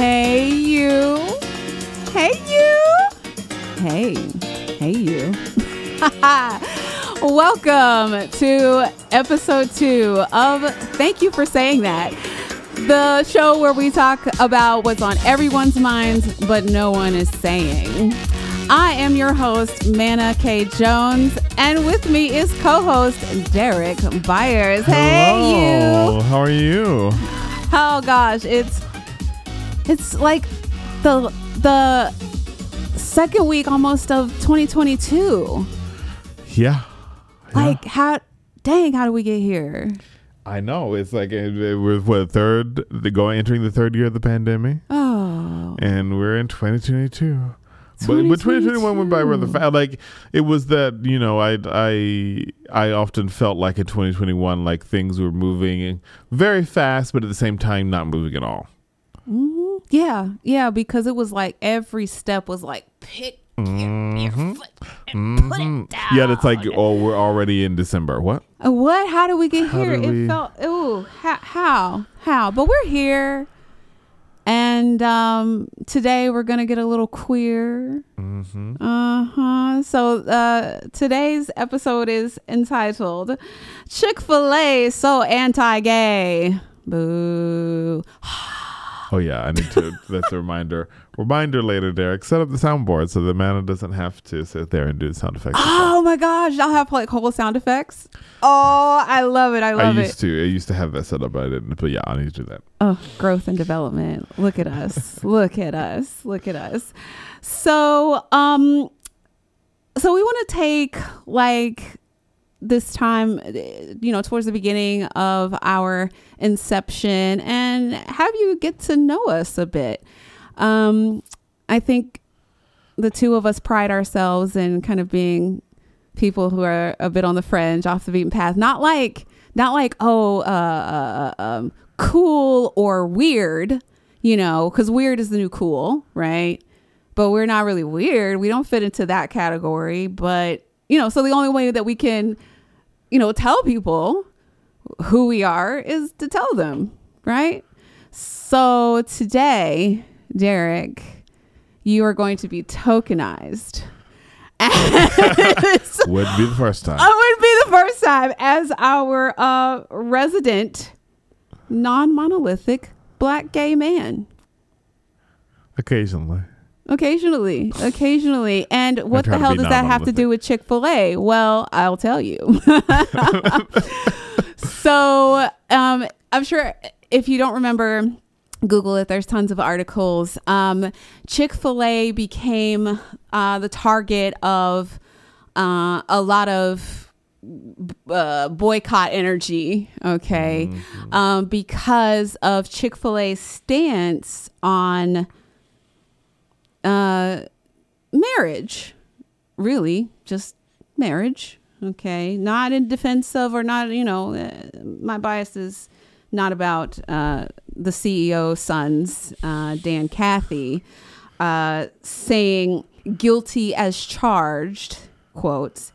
Hey, you. Hey, you. Hey. Hey, you. Welcome to episode 2 of Thank You for Saying That, the show where we talk about what's on everyone's minds, but no one is saying. I am your host, Manna K. Jones, and with me is co-host Derek Byers. Hello. Hey, you. How are you? Oh gosh, it's like the second week almost of 2022. Yeah. Like how do we get here? I know, it's like we're entering the third year of the pandemic. Oh, and we're in 2022. But 2021 went by rather fast. Like it was that, you know, I often felt like in 2021, like things were moving very fast, but at the same time, not moving at all. Mm-hmm. Yeah, because it was like every step was like pick your foot and put it down. Yeah, it's like, oh, we're already in December. What? What? How did we get here? How? But we're here. And today we're gonna get a little queer. Mm-hmm. So today's episode is entitled "Chick-fil-A So Anti-Gay." Boo! Oh yeah, I need to. That's a reminder. Reminder later, Derek. Set up the soundboard so that Manna doesn't have to sit there and do the sound effects. Oh my gosh, I'll have like whole sound effects. Oh, I love it. I used to have that set up, but I didn't. But yeah, I need to do that. Oh, growth and development. Look at us. Look at us. So, so we want to take like this time, you know, towards the beginning of our inception and have you get to know us a bit. I think the two of us pride ourselves in kind of being people who are a bit on the fringe, off the beaten path. Not like cool or weird, you know, because weird is the new cool, right? But we're not really weird. We don't fit into that category. But, you know, so the only way that we can, you know, tell people who we are is to tell them, right? So today, Derek, you are going to be tokenized. Would be the first time as our resident non-monolithic black gay man. Occasionally. And what the hell does that have to do with Chick-fil-A? Well, I'll tell you. So I'm sure if you don't remember, Google it. There's tons of articles. Chick-fil-A became the target of a lot of boycott energy, okay, mm-hmm. Because of Chick-fil-A's stance on marriage, really, just marriage, okay, not in defense of or not, you know, my bias is not about the CEO sons, Dan Cathy, saying guilty as charged, quotes,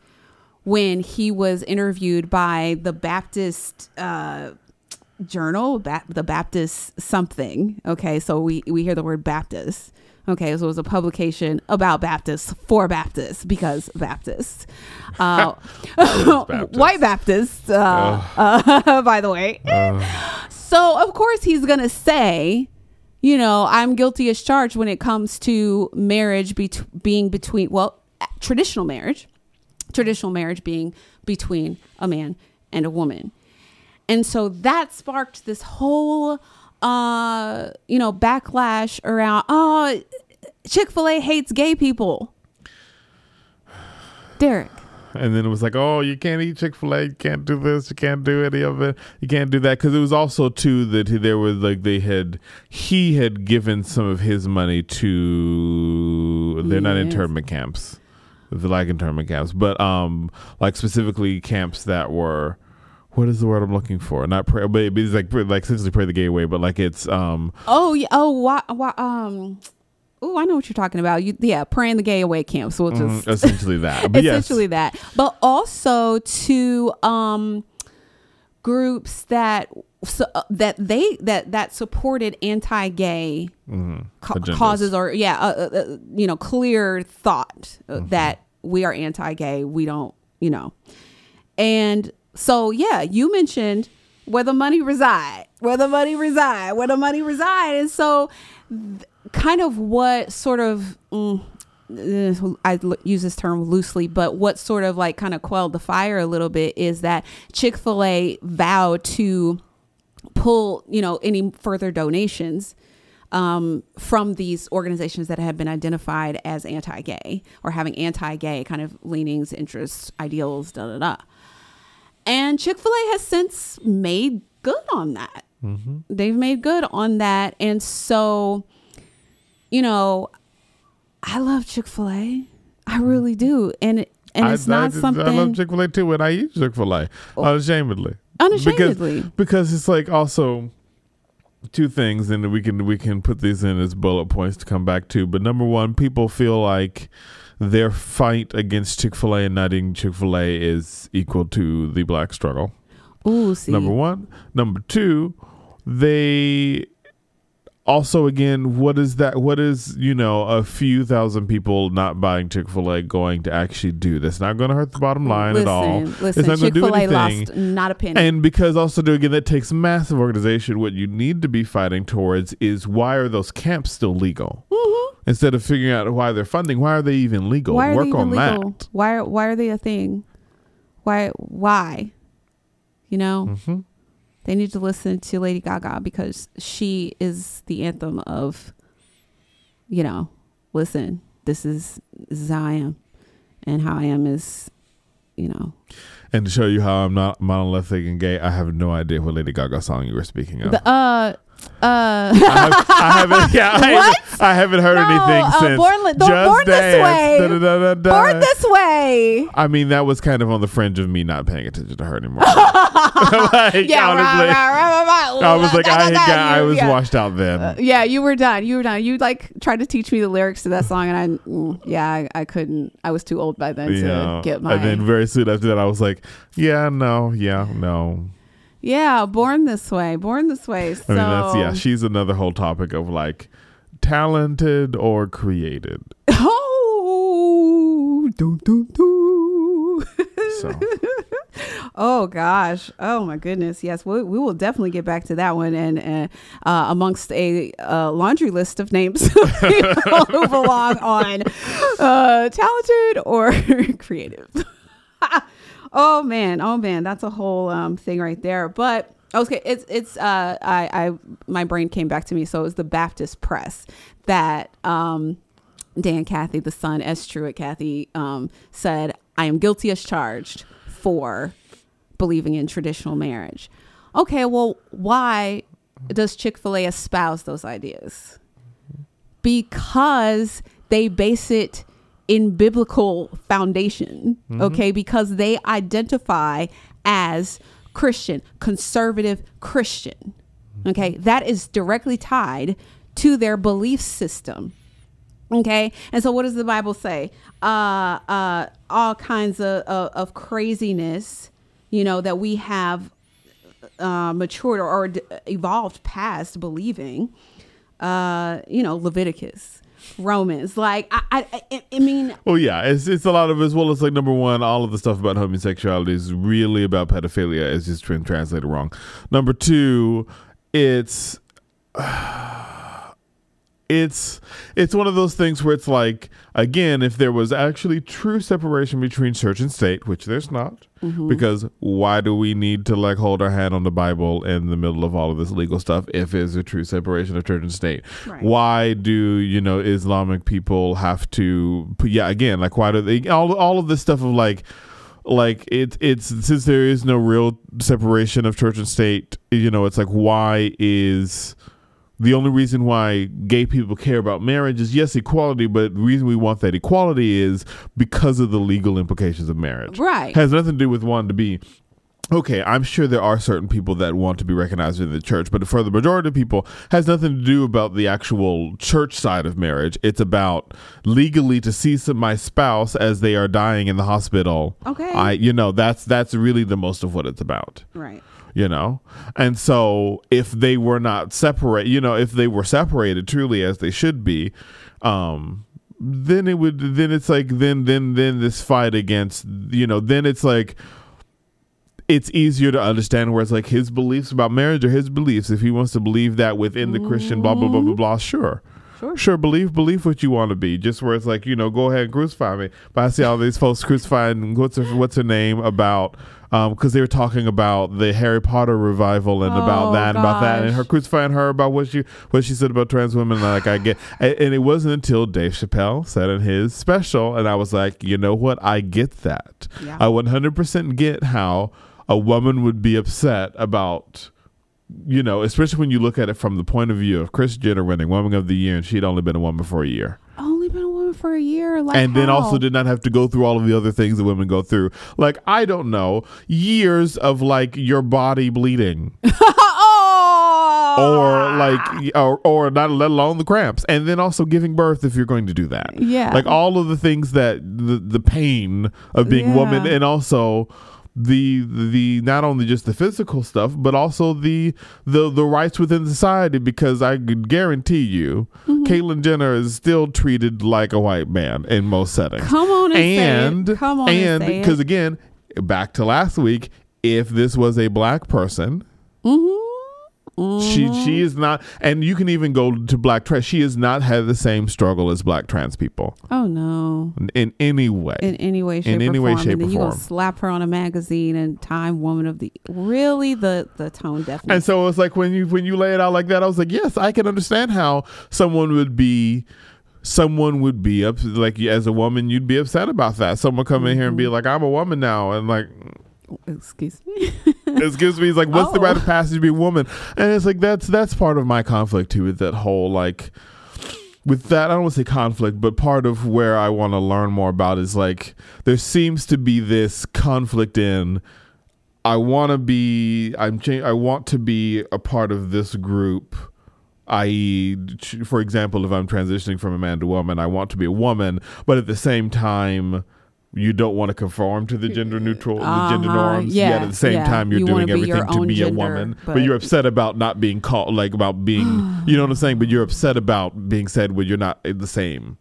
when he was interviewed by the Baptist Journal, the Baptist something. Okay, so we hear the word Baptist. Okay, so it was a publication about Baptists for Baptists because Baptists, Baptist. White Baptists, by the way. So, of course, he's going to say, you know, I'm guilty as charged when it comes to marriage traditional marriage being between a man and a woman. And so that sparked this whole you know, backlash around, oh, Chick-fil-A hates gay people, Derek. And then it was like, oh, you can't eat Chick-fil-A, you can't do this, you can't do any of it, you can't do that. Because it was also too that there was like he had given some of his money to not internment camps, but like specifically camps that were. What is the word I'm looking for? Not prayer, but it's like essentially pray the gay away, but like it's I know what you're talking about. Praying the gay away camp. So we'll just essentially that. But also to groups that supported anti-gay causes, or clear thought that we are anti-gay. We don't, and so you mentioned where the money reside, and so kind of what sort of. I use this term loosely, but what sort of like kind of quelled the fire a little bit is that Chick-fil-A vowed to pull, any further donations from these organizations that have been identified as anti-gay or having anti-gay kind of leanings, interests, ideals, And Chick-fil-A has since made good on that. Mm-hmm. They've made good on that. And so, I love Chick-fil-A. I really do. And it's something... I love Chick-fil-A too, and I eat Chick-fil-A unashamedly. Because it's like also two things, and we can put these in as bullet points to come back to. But number one, people feel like their fight against Chick-fil-A and not eating Chick-fil-A is equal to the black struggle. Ooh, see. Number one. Number two, they... Also, again, what is that? What is, a few thousand people not buying Chick-fil-A going to actually do? That's not going to hurt the bottom line at all. It's not going to do anything. Lost not a penny. And because also, that takes massive organization. What you need to be fighting towards is, why are those camps still legal? Mm-hmm. Instead of figuring out why they're funding, why are they even legal? Work on that. Why are they a thing? Why? Mm-hmm. They need to listen to Lady Gaga, because she is the anthem of, listen, this is how I am, and how I am is, And to show you how I'm not monolithic and gay, I have no idea what Lady Gaga song you were speaking of. I haven't heard anything since. Born This Way. I mean, that was kind of on the fringe of me not paying attention to her anymore. Honestly, right. I was like, I was washed out then. You were done. You like tried to teach me the lyrics to that song, and I couldn't. I was too old by then to get mine. And then very soon after that, I was like, no. Yeah, Born This Way. So, I mean, she's another whole topic of like talented or created. Oh, So. Oh gosh, oh my goodness, yes, we will definitely get back to that one, and amongst a laundry list of names who belong on talented or creative. Oh man, that's a whole thing right there. But okay, my brain came back to me. So it was the Baptist Press that Dan Cathy, the son, S. Truett Cathy, said, "I am guilty as charged for believing in traditional marriage." Okay, well, why does Chick-fil-A espouse those ideas? Because they base it in biblical foundation, okay, because they identify as Christian, conservative Christian, okay, that is directly tied to their belief system, okay. And so what does the Bible say? All kinds of craziness, that we have matured or evolved past believing, Leviticus, Romans, like I mean, well, yeah, it's a lot of, as well as like, number one, all of the stuff about homosexuality is really about pedophilia. It's just been translated wrong. Number two, it's one of those things where it's like, again, if there was actually true separation between church and state, which there's not, because why do we need to like hold our hand on the Bible in the middle of all of this legal stuff if there's a true separation of church and state? Right. Why do Islamic people have to? Again, like, why do they all of this stuff of like it's since there is no real separation of church and state? It's like, why is the only reason why gay people care about marriage is, yes, equality, but the reason we want that equality is because of the legal implications of marriage. Right. Has nothing to do with wanting to be. Okay, I'm sure there are certain people that want to be recognized in the church, but for the majority of people, has nothing to do about the actual church side of marriage. It's about legally to see my spouse as they are dying in the hospital. Okay. That's really the most of what it's about. Right. you know? And so if they were not separate, you know, if they were separated truly as they should be, then it would, then it's like, then this fight against, you know, then it's like, it's easier to understand where it's like his beliefs about marriage are his beliefs. If he wants to believe that within the Christian blah, blah, blah, blah, blah, sure. Believe what you want to be. Just where it's like, you know, go ahead and crucify me. But I see all these folks crucifying what's her name about, because they were talking about the Harry Potter revival and about that, and her crucifying her about what she said about trans women. Like I get, and it wasn't until Dave Chappelle said in his special, and I was like, you know what, I get that. Yeah. I 100% get how a woman would be upset about, you know, especially when you look at it from the point of view of Chris Jenner winning Woman of the Year, and she'd only been a woman for a year. Like and then also did not have to go through all of the other things that women go through. Like, I don't know, years of like your body bleeding. Or not, let alone the cramps, and then also giving birth if you're going to do that. Yeah. Like all of the things that the pain of being woman, and also the not only just the physical stuff, but also the rights within society, because I could guarantee you Caitlyn Jenner is still treated like a white man in most settings. Come on and say it. Because again, back to last week, if this was a black person, she is not, and you can even go to black trans, she has not had the same struggle as black trans people. Oh no. In any way, shape, or form. You're gonna slap her on a magazine and Time Woman of the really the tone deafness. And so it's like when you lay it out like that, I was like, yes, I can understand how someone would be up, like as a woman you'd be upset about that. Someone come in here and be like, I'm a woman now, and like, excuse me. Excuse me. It's like, what's the rite of passage to be a woman? And it's like, that's part of my conflict too, with that whole, like, with that, I don't want to say conflict, but part of where I want to learn more about is like, there seems to be this conflict in, I want to be a part of this group, i.e., for example, if I'm transitioning from a man to woman, I want to be a woman, but at the same time, you don't want to conform to the gender neutral, the gender norms. Yeah, yet at the same time, you're doing everything to be a woman, but you're upset about not being called, like about being, you know what I'm saying? But you're upset about being said when you're not the same.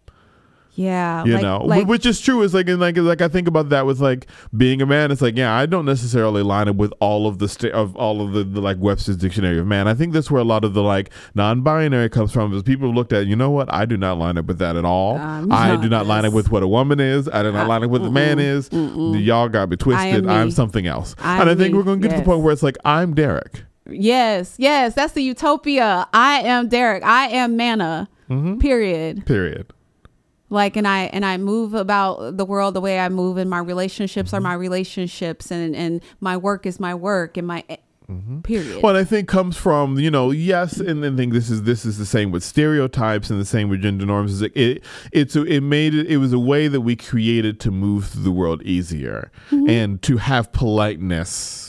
Yeah. You know, which is true. It's like, and like I think about that with like being a man. It's like, yeah, I don't necessarily line up with all of the like Webster's Dictionary of Man. I think that's where a lot of the like non-binary comes from, is people have looked at, you know what? I do not line up with that at all. I do not line up with what a woman is. I do not line up with what a man is. Y'all got me twisted. I'm something else. I think we're going to get to the point where it's like, I'm Derek. Yes. That's the utopia. I am Derek. I am Manna. Period. Like, and I move about the world the way I move, and my relationships are my relationships, and my work is my work, and my period. Well, I think comes from, you know, yes, and then think this is the same with stereotypes and the same with gender norms. It was a way that we created to move through the world easier and to have politeness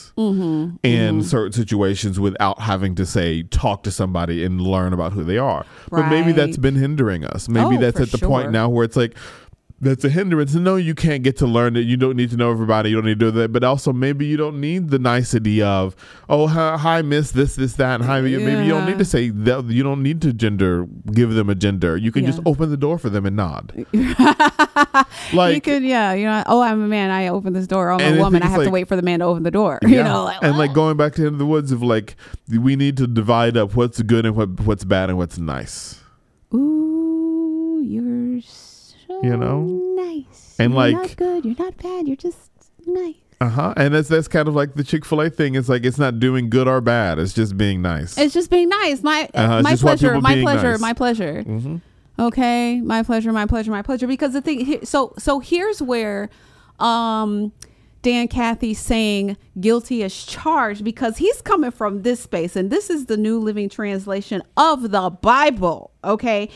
in certain situations without having to say, talk to somebody and learn about who they are. Right. But maybe that's been hindering us. Maybe that's at the point now where it's like, that's a hindrance. No, you can't get to learn it. You don't need to know everybody. You don't need to do that. But also maybe you don't need the nicety of, oh, hi, miss, this, that. And hi, maybe you don't need to say that. You don't need to give them a gender. You can just open the door for them and nod. Like, you could, you know, oh, I'm a man. I open this door. Oh, I'm a woman. I have to wait for the man to open the door. Yeah. You know, like, and like going back to Into the Woods of like, we need to divide up what's good and what's bad and what's nice. Ooh, you're you know, nice, and you're like not good, you're not bad, you're just nice. And that's kind of like the Chick-fil-A thing. It's like, it's not doing good or bad. It's just being nice. My pleasure. Okay, my pleasure. Because the thing, so here's where, Dan Cathy saying guilty as charged, because he's coming from this space, and this is the New Living Translation of the Bible. Okay.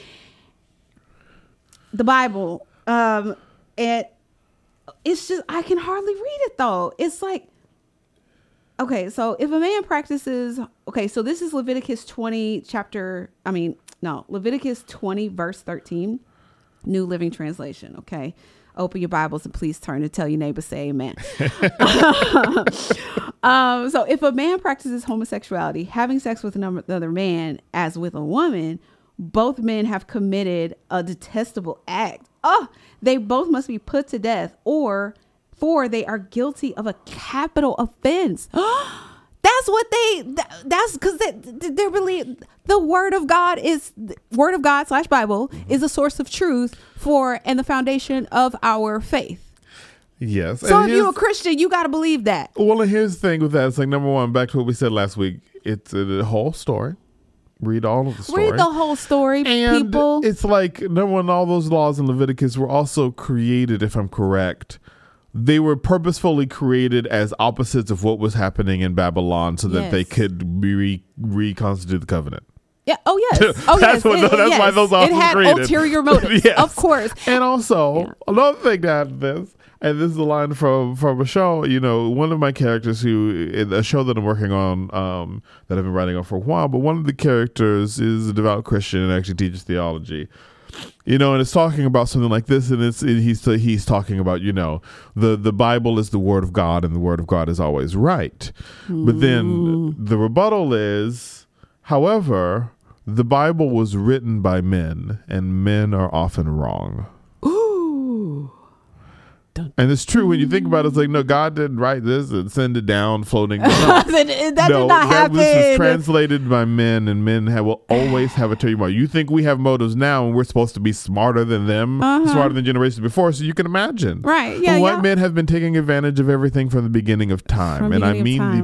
The Bible, it's just, I can hardly read it though. It's like, okay, so if a man practices, okay, so this is Leviticus 20 verse 13, New Living Translation. Okay. Open your Bibles and please turn and tell your neighbor, say amen. So if a man practices homosexuality, having sex with another man as with a woman, both men have committed a detestable act. Oh, they both must be put to death, or for they are guilty of a capital offense. That's what they, that's because they really, the word of God is, word of God slash Bible is a source of truth for, and the foundation of our faith. Yes. So if you're a Christian, you got to believe that. Well, and here's the thing with that. It's like, number one, back to what we said last week. It's a whole story. Read all of the story. Read the whole story, and people. It's like, number one, all those laws in Leviticus were also created, if I'm correct, they were purposefully created as opposites of what was happening in Babylon, so that they could reconstitute the covenant. Yeah. Oh, yes. Oh, that's yes. What, it, that's yes. Why those laws were created. It had ulterior motives, yes. Of course. And also, another thing about this, and this is a line from a show, you know, one of my characters who, a show that I'm working on, that I've been writing on for a while, but one of the characters is a devout Christian and actually teaches theology. You know, and it's talking about something like this, and he's talking about, you know, the Bible is the word of God, and the word of God is always right. Ooh. But then the rebuttal is, however, the Bible was written by men, and men are often wrong. Ooh. And it's true when you think about it. It's like, no, God didn't write this and send it down floating. No, that did not happen. This was translated by men, and men will always have a turning point. You think we have motives now, and we're supposed to be smarter than them, smarter than generations before. So you can imagine, right? Yeah, white men have been taking advantage of everything from the beginning of time, the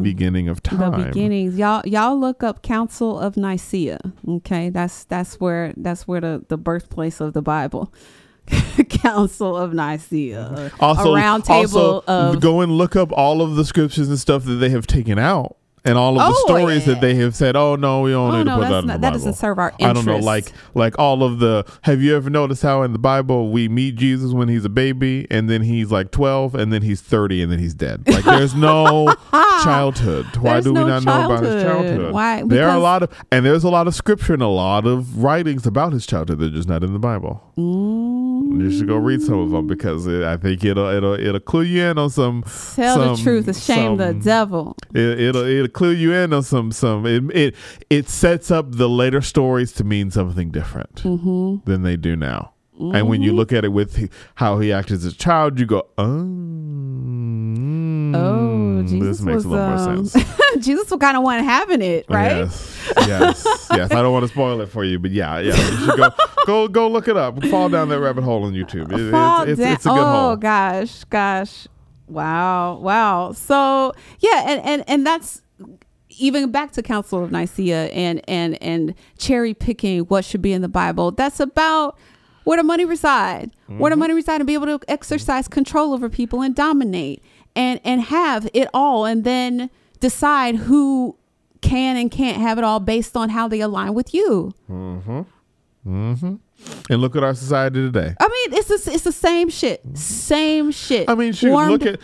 beginning of time. The beginnings, y'all look up Council of Nicaea. Okay, that's where the birthplace of the Bible. Council of Nicaea, also a round table of, go and look up all of the scriptures and stuff that they have taken out, and all of the stories that they have said, that doesn't serve our interest. I don't know, like all of the, have you ever noticed how in the Bible we meet Jesus when he's a baby, and then he's like 12, and then he's 30, and then he's dead? Like, there's no childhood. Why do we not know about his childhood? Why? There's a lot of scripture and a lot of writings about his childhood that are just not in the Bible. Mm. You should go read some of them, because I think it'll clue you in on some. Tell the truth, shame the devil. It'll clue you in on some. It sets up the later stories to mean something different than they do now. Mm-hmm. And when you look at it with how he acted as a child, you go, Jesus, this makes a little more sense. Jesus will kind of want to have in it, right? Yes. I don't want to spoil it for you, but yeah. You should go look it up. Fall down that rabbit hole on YouTube. It's a good hole. Oh, gosh. Wow. So, yeah, and that's even back to Council of Nicaea and cherry picking what should be in the Bible. That's about where the money reside. Where the money reside, and be able to exercise control over people and dominate. And have it all, and then decide who can and can't have it all based on how they align with you. And look at our society today. I mean, it's the same shit. I mean, look at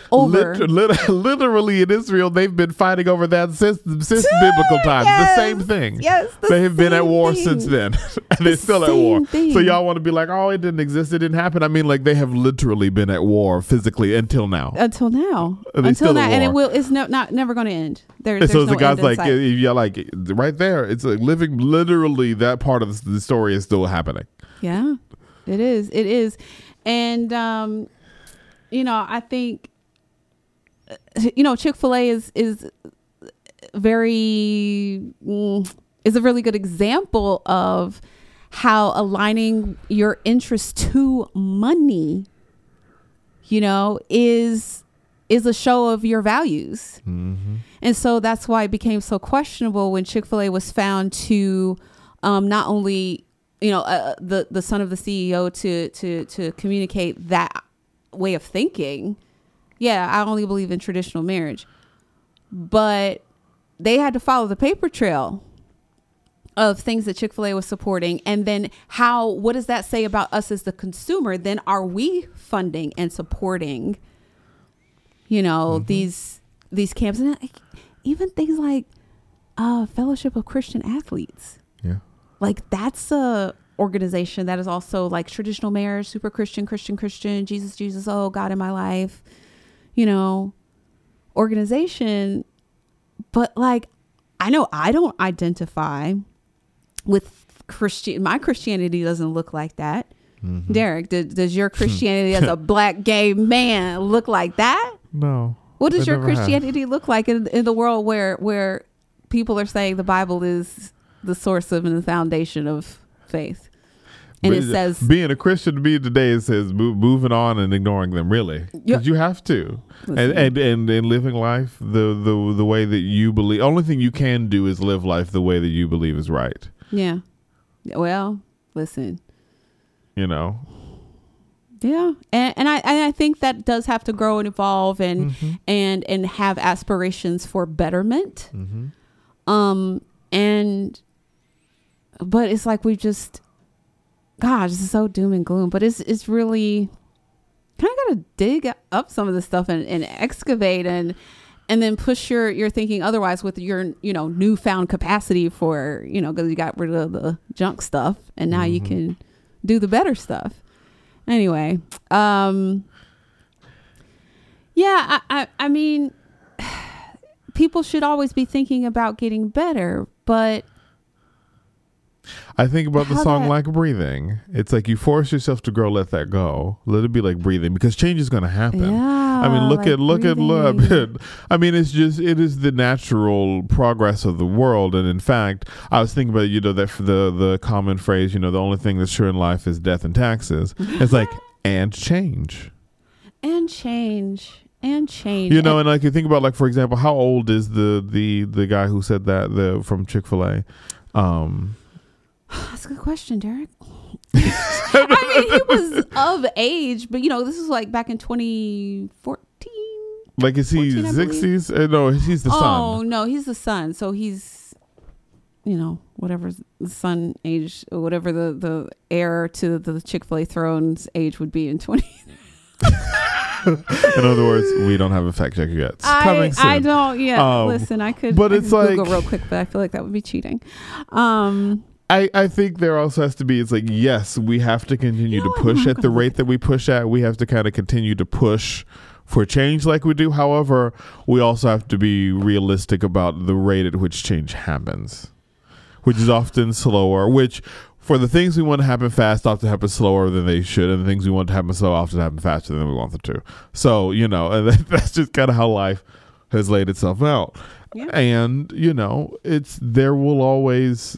literally in Israel, they've been fighting over that since biblical times. Yes. The same thing. Yes, they have been at war since then, and they're still at war. So y'all want to be like, oh, it didn't exist, it didn't happen. I mean, like, they have literally been at war physically until now. And it will. It's never going to end. There's the guy's like, right there. It's like living. Literally, that part of the story is still happening. Yeah, it is. And, you know, I think, you know, Chick-fil-A is a really good example of how aligning your interest to money, you know, is a show of your values. And so that's why it became so questionable when Chick-fil-A was found to not only, you know, the son of the CEO to communicate that way of thinking. Yeah, I only believe in traditional marriage. But they had to follow the paper trail of things that Chick-fil-A was supporting. And then what does that say about us as the consumer? Then are we funding and supporting, you know, these camps? And even things like Fellowship of Christian Athletes. Like, that's a organization that is also like traditional marriage, super Christian, Christian, Christian, Jesus, Jesus, oh, God in my life, you know, organization. But like, I know I don't identify with Christian. My Christianity doesn't look like that. Mm-hmm. Derek, does your Christianity as a black gay man look like that? No. What does your Christianity look like in the world where people are saying the Bible is the source of and the foundation of faith? And it says being a Christian to be today, it says moving on and ignoring them, really, because you have to, and living life the way that you believe. Only thing you can do is live life the way that you believe is right. Yeah. Well, listen, you know. Yeah. And I think that does have to grow and evolve and mm-hmm. and have aspirations for betterment. Mm-hmm. But it's like we just, gosh, this is so doom and gloom. But it's really kind of got to dig up some of this stuff and excavate and then push your thinking otherwise with your, you know, newfound capacity for, you know, because you got rid of the junk stuff and now mm-hmm. you can do the better stuff. Anyway, yeah, I mean, people should always be thinking about getting better, but I think about the song like breathing. It's like you force yourself to grow, let that go. Let it be like breathing, because change is going to happen. Yeah, I mean, look at I mean, it's just, it is the natural progress of the world. And in fact, I was thinking about, you know, that the common phrase, you know, the only thing that's sure in life is death and taxes. It's like, and change. And change. And change. You know, and like you think about, like, for example, how old is the guy who said that from Chick-fil-A? That's a good question, Derek. I mean, he was of age, but you know, this is like back in 2014. Like, is he 60s? No, he's the son. Oh no, he's the son. So he's, you know, whatever the son age, or whatever the heir to the Chick-fil-A throne's age would be in 20. In other words, we don't have a fact checker yet. It's coming soon. I don't. Yeah, listen, I could. But it's like Google real quick, but I feel like that would be cheating. I think there also has to be, it's like, yes, we have to continue to push at the rate that we push at. We have to kind of continue to push for change like we do. However, we also have to be realistic about the rate at which change happens, which is often slower, which for the things we want to happen fast often happen slower than they should. And the things we want to happen slow often happen faster than we want them to. So, you know, and that's just kind of how life has laid itself out. Yeah. And, you know, there will always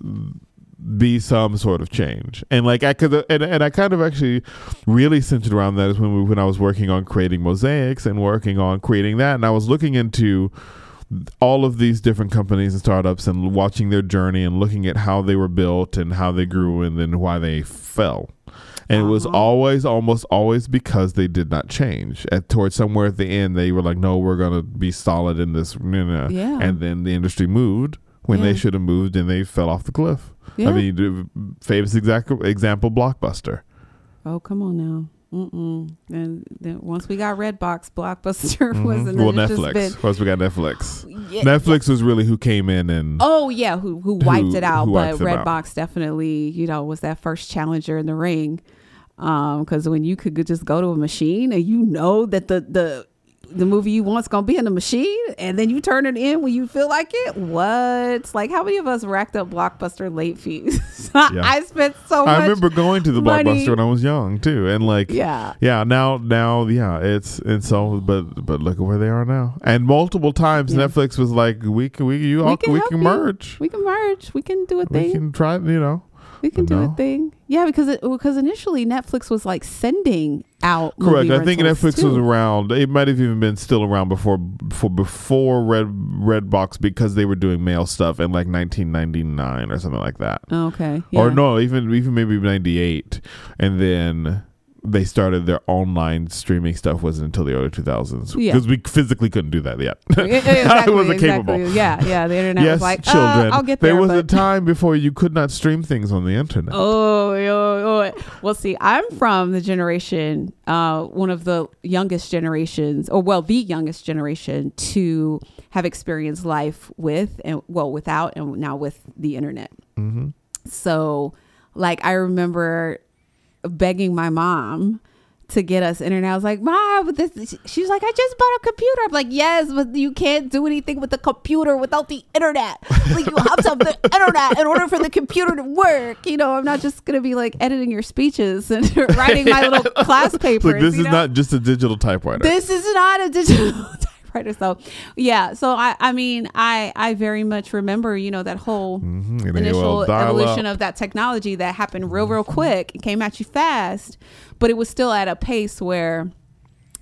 be some sort of change, and like I could, and I kind of actually really centered around that is when I was working on creating Mosaics and working on creating that, and I was looking into all of these different companies and startups and watching their journey and looking at how they were built and how they grew and then why they fell, and It was almost always because they did not change. Towards somewhere at the end, they were like, no, we're gonna be solid in this, yeah. And then the industry moved when they should have moved, and they fell off the cliff. Yeah. I mean, famous example, Blockbuster. Oh, come on now. Mm-mm. And then once we got Redbox, Blockbuster was in the Netflix. Once we got Netflix. Yeah, Netflix was really who came in and... Oh, yeah, who wiped it out. But Redbox definitely, you know, was that first challenger in the ring. Because when you could just go to a machine and you know that the movie you want's gonna be in the machine, and then you turn it in when you feel like it. What? Like, how many of us racked up Blockbuster late fees? Yeah. I spent so much. I remember going to the Blockbuster when I was young too, and like, now, it's so, but look at where they are now. And multiple times Netflix was like, we can merge, we can do a thing, we can try, you know. We can do a thing. Yeah, because initially Netflix was like sending out movie rentals. I think Netflix was around. It might have even been still around before Redbox, because they were doing mail stuff in like 1999 or something like that. Okay. Yeah. Or no, even maybe 98. And then they started their online streaming stuff wasn't until the early 2000s. Yeah. Because we physically couldn't do that yet. Exactly, it wasn't capable. Yeah. The internet was like, children, I'll get there. There was a time before you could not stream things on the internet. Oh. Well, see, I'm from the generation, one of the youngest generations, or well, the youngest generation to have experienced life with, and well, without, and now with the internet. Mm-hmm. So Like, I remember begging my mom to get us internet. I was like, Mom, with this, she was like, I just bought a computer. I'm like, yes, but you can't do anything with the computer without the internet. Like, you have to have the internet in order for the computer to work. You know, I'm not just going to be like editing your speeches and writing my little class papers. Like, this is not just a digital typewriter. This is not a digital typewriter. So, yeah. So, I mean, I very much remember, you know, that whole initial evolution of that technology that happened real quick. It came at you fast. But it was still at a pace where,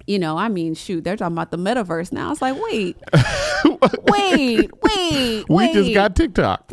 you know, I mean, shoot, they're talking about the metaverse now. It's like, wait. We just got TikTok.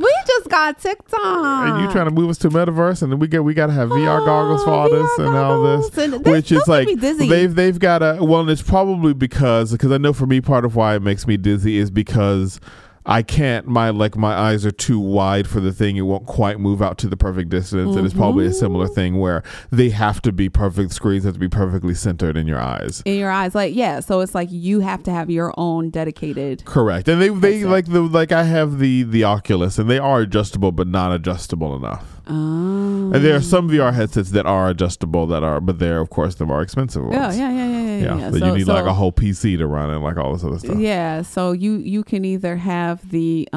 And you're trying to move us to metaverse, and then we got to have VR goggles for all this and all this, and which is like, they've got a, well, and it's probably because I know for me, part of why it makes me dizzy is because I can't, my eyes are too wide for the thing. It won't quite move out to the perfect distance. Mm-hmm. And it's probably a similar thing where they have to be perfect. Screens have to be perfectly centered in your eyes. Like, yeah. So it's like, you have to have your own dedicated. Correct. And they like I have the Oculus, and they are adjustable, but not adjustable enough. Oh. And there are some VR headsets that are adjustable but they're of course the more expensive ones. Oh yeah. So you need like a whole PC to run and like all this other stuff. Yeah. So you can either have the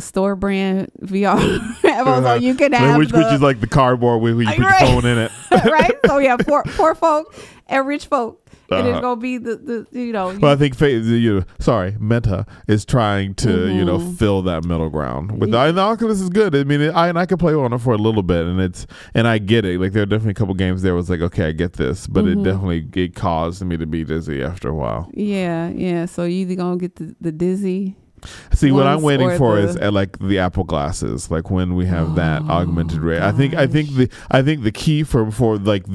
store brand VR headphones, or you can have which is like the cardboard where you put your phone in it. Right. So yeah, poor folk and rich folk. And it's going to be the you know. Well, I think, Meta is trying to, you know, fill that middle ground. And the Oculus is good. I mean, I can play on it for a little bit, and I get it. Like, there are definitely a couple games there was like, okay, I get this. But it caused me to be dizzy after a while. Yeah. So you either going to get the dizzy. See, what I'm waiting for is like the Apple glasses, like when we have that augmented reality. I think the key for like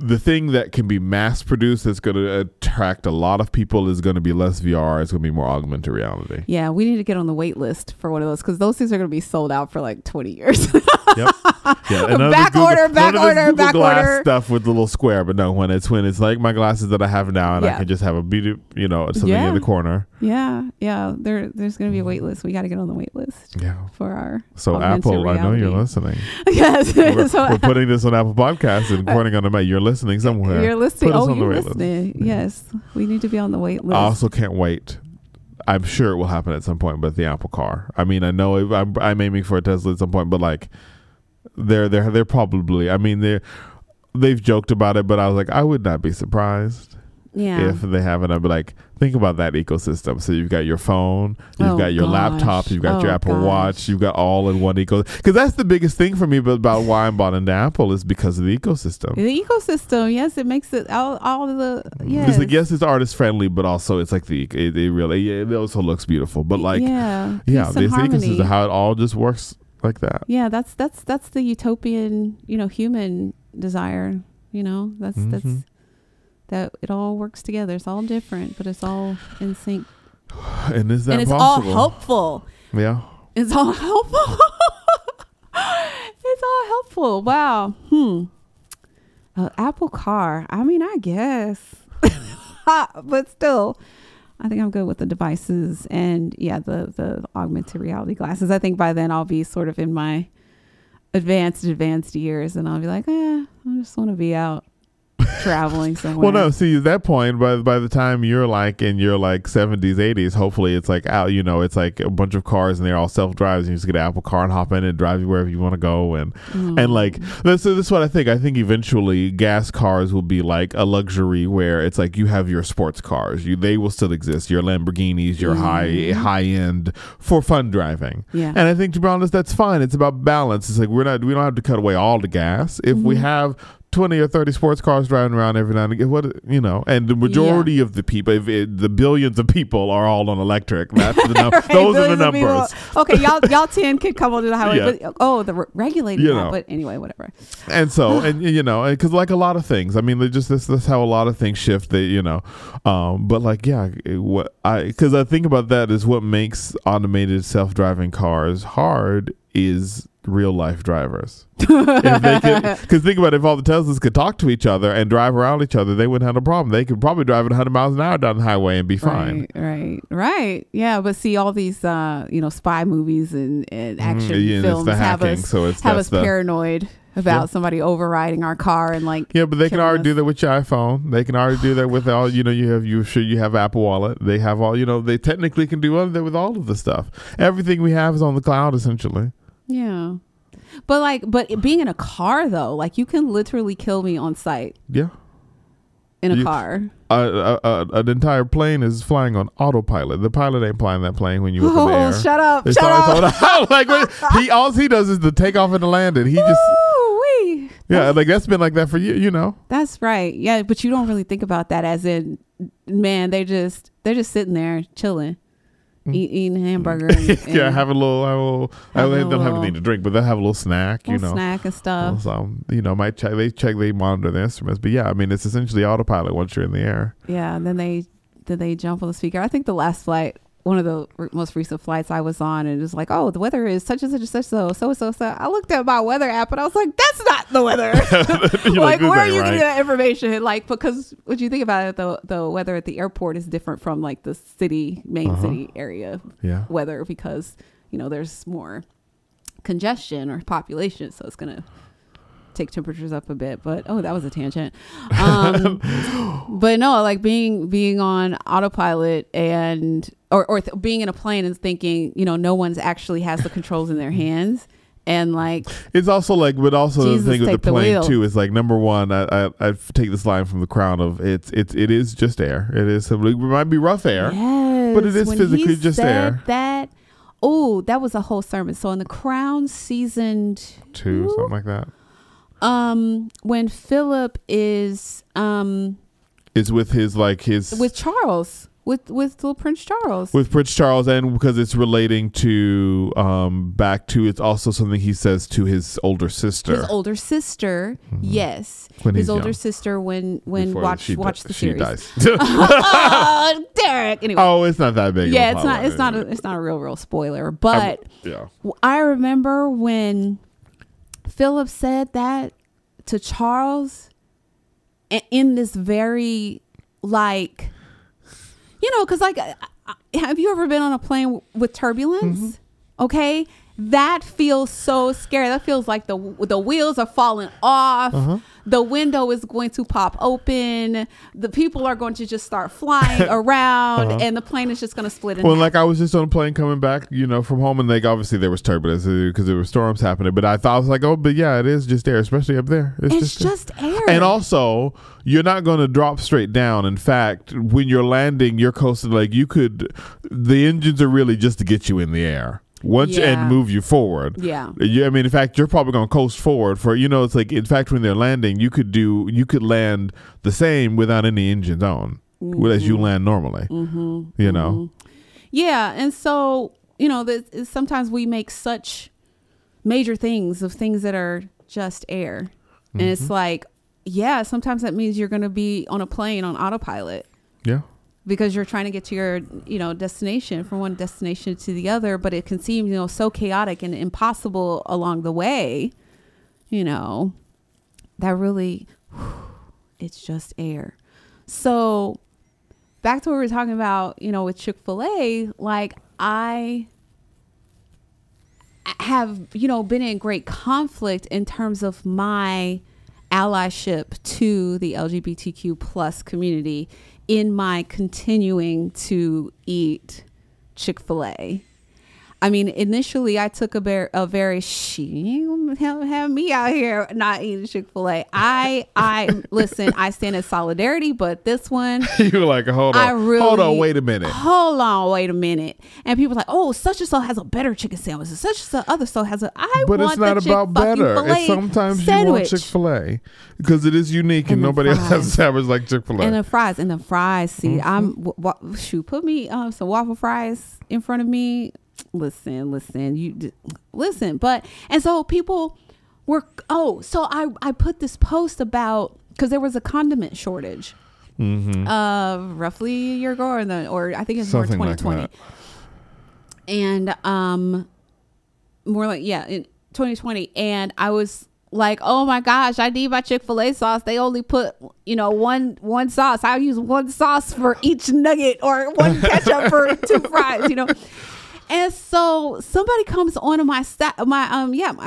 the thing that can be mass produced that's going to attract a lot of people is going to be less VR. It's going to be more augmented reality. Yeah, we need to get on the wait list for one of those, because those things are going to be sold out for like 20 years. Yep. Yeah. Back order. Stuff with the little square, but no, when it's like my glasses that I have now, and I can just have a beauty, you know, something in the corner. Yeah. There's going to be a wait list. We got to get on the wait list. Yeah. For our Apple reality. I know you're listening. Yes. We're putting this on Apple Podcasts and recording on the mic. You're listening somewhere. You're listening. List. Yes. We need to be on the wait list. I also can't wait. I'm sure it will happen at some point, but the Apple car. I mean, I know I'm aiming for a Tesla at some point, but like, they're probably, I mean, they've joked about it, but I was like, I would not be surprised if they haven't. I'd be like, think about that ecosystem. So you've got your phone, you've got your laptop, you've got your Apple Watch, you've got all in one ecosystem. Because that's the biggest thing for me about why I'm bought into Apple is because of the ecosystem. The ecosystem, yes, it makes it all. It's like, yes, it's artist friendly, but also it's like it also looks beautiful. But like, this ecosystem, how it all just works like that. Yeah, that's the utopian, you know, human desire. You know, that's. That it all works together. It's all different, but it's all in sync. And is that and it's possible? All helpful. Yeah. It's all helpful. It's all helpful. Wow. Apple car. I mean, I guess. But still, I think I'm good with the devices and the augmented reality glasses. I think by then I'll be sort of in my advanced years, and I'll be like, I just want to be out. Traveling somewhere. Well, no, see, at that point, by the time you're like in your like 70s, 80s, hopefully it's like out, you know, it's like a bunch of cars and they're all self-drives, and you just get an Apple car and hop in and drive you wherever you want to go. And like, this is what I think. I think eventually gas cars will be like a luxury where it's like you have your sports cars. They will still exist. Your Lamborghinis, your high end for fun driving. Yeah. And I think, to be honest, that's fine. It's about balance. It's like we don't have to cut away all the gas. If we have 20 or 30 sports cars driving around every now and again, what, you know, and the majority of the people, the billions of people are all on electric. That's the right? Those billions are the numbers. Okay, y'all 10 could come onto the highway, but the regulated, but anyway, whatever. And so, and you know, because like a lot of things, I mean, just this how a lot of things shift. That, you know, but like, because I think about that is what makes automated self-driving cars hard is real life drivers. Because think about it, if all the Teslas could talk to each other and drive around each other, they wouldn't have a problem. They could probably drive at 100 miles an hour down the highway and be fine. Right. Yeah, but see, all these spy movies and action films have us paranoid about somebody overriding our car and like but they can already do that with your iPhone. They can already do that with all you have Apple Wallet. They have all they technically can do other with all of the stuff. Everything we have is on the cloud essentially. Yeah. But being in a car though, like you can literally kill me on sight. Yeah. In a car. An entire plane is flying on autopilot. The pilot ain't flying that plane when you were in the air. Shut up. All he does is the takeoff and the landing. He just... Ooh-wee. Yeah, that's been like that for years, That's right. Yeah, but you don't really think about that as in, man, they're just sitting there chilling. Eating hamburger. And have a little. They don't have anything to drink, but they'll have a little snack. Snack and stuff. So they monitor their instruments, but it's essentially autopilot once you're in the air. Yeah, and then they jump on the speaker. I think the last flight, one of the most recent flights I was on, and it was like, oh, the weather is such and such and such, so. I looked at my weather app and I was like, that's not the weather. Where are you getting that information? Because when you think about it, the weather at the airport is different from like the main city area weather because, there's more congestion or population. So it's going to take temperatures up a bit, but that was a tangent. But no, like being on autopilot and or being in a plane and thinking no one's actually has the controls in their hands, and it's also the thing with the plane too is number one, I take this line from The Crown of it is just air. It is simply, it might be rough air, but it is physically just air. That was a whole sermon. So in The Crown season 2, something like that. When Philip is with Prince Charles, and because it's relating to back to, it's also something he says to his older sister. Mm-hmm. Yes, when his older young. Sister when before watch the series. Dies. Derek. Anyway. Oh, it's not that big. Yeah, it's not. It's not a real spoiler. But I remember when Philip said that to Charles in this very because have you ever been on a plane with turbulence? Mm-hmm. Okay, that feels so scary. That feels like the wheels are falling off. Uh-huh. The window is going to pop open. The people are going to just start flying around, and the plane is just going to split in half. I was just on a plane coming back, from home, and obviously there was turbulence because there were storms happening. But I thought I was it is just air, especially up there. It's just air. And also, you're not going to drop straight down. In fact, when you're landing, you're coasting the engines are really just to get you in the air. And move you forward. Yeah. In fact, you're probably going to coast forward for, in fact, when they're landing, you could land the same without any engines on, whereas you land normally, Yeah. And so, sometimes we make such major things of things that are just air. Mm-hmm. And it's sometimes that means you're going to be on a plane on autopilot. Yeah. Because you're trying to get to your, destination from one destination to the other, but it can seem, so chaotic and impossible along the way, that really, it's just air. So back to what we were talking about, with Chick-fil-A, I have, been in great conflict in terms of my allyship to the LGBTQ plus community in my continuing to eat Chick-fil-A. Initially I took a very she have me out here not eating Chick-fil-A. I listen, I stand in solidarity, but this one you were like, hold on, wait a minute. And people are like, oh, such and so has a better chicken sandwich, and such and so other so has a I but want it's not the about better. It's sometimes sandwich. You want Chick-fil-A because it is unique and nobody else has a sandwich like Chick-fil-A. And the fries, see, mm-hmm. Put me some waffle fries in front of me. So people were, I put this post about, because there was a condiment shortage, roughly a year ago, or I think it's more 2020, and more like, yeah, in 2020, and I was like, oh my gosh, I need my Chick-fil-A sauce. They only put, you know, one sauce. I use one sauce for each nugget, or one ketchup for two fries, you know. And so somebody comes onto my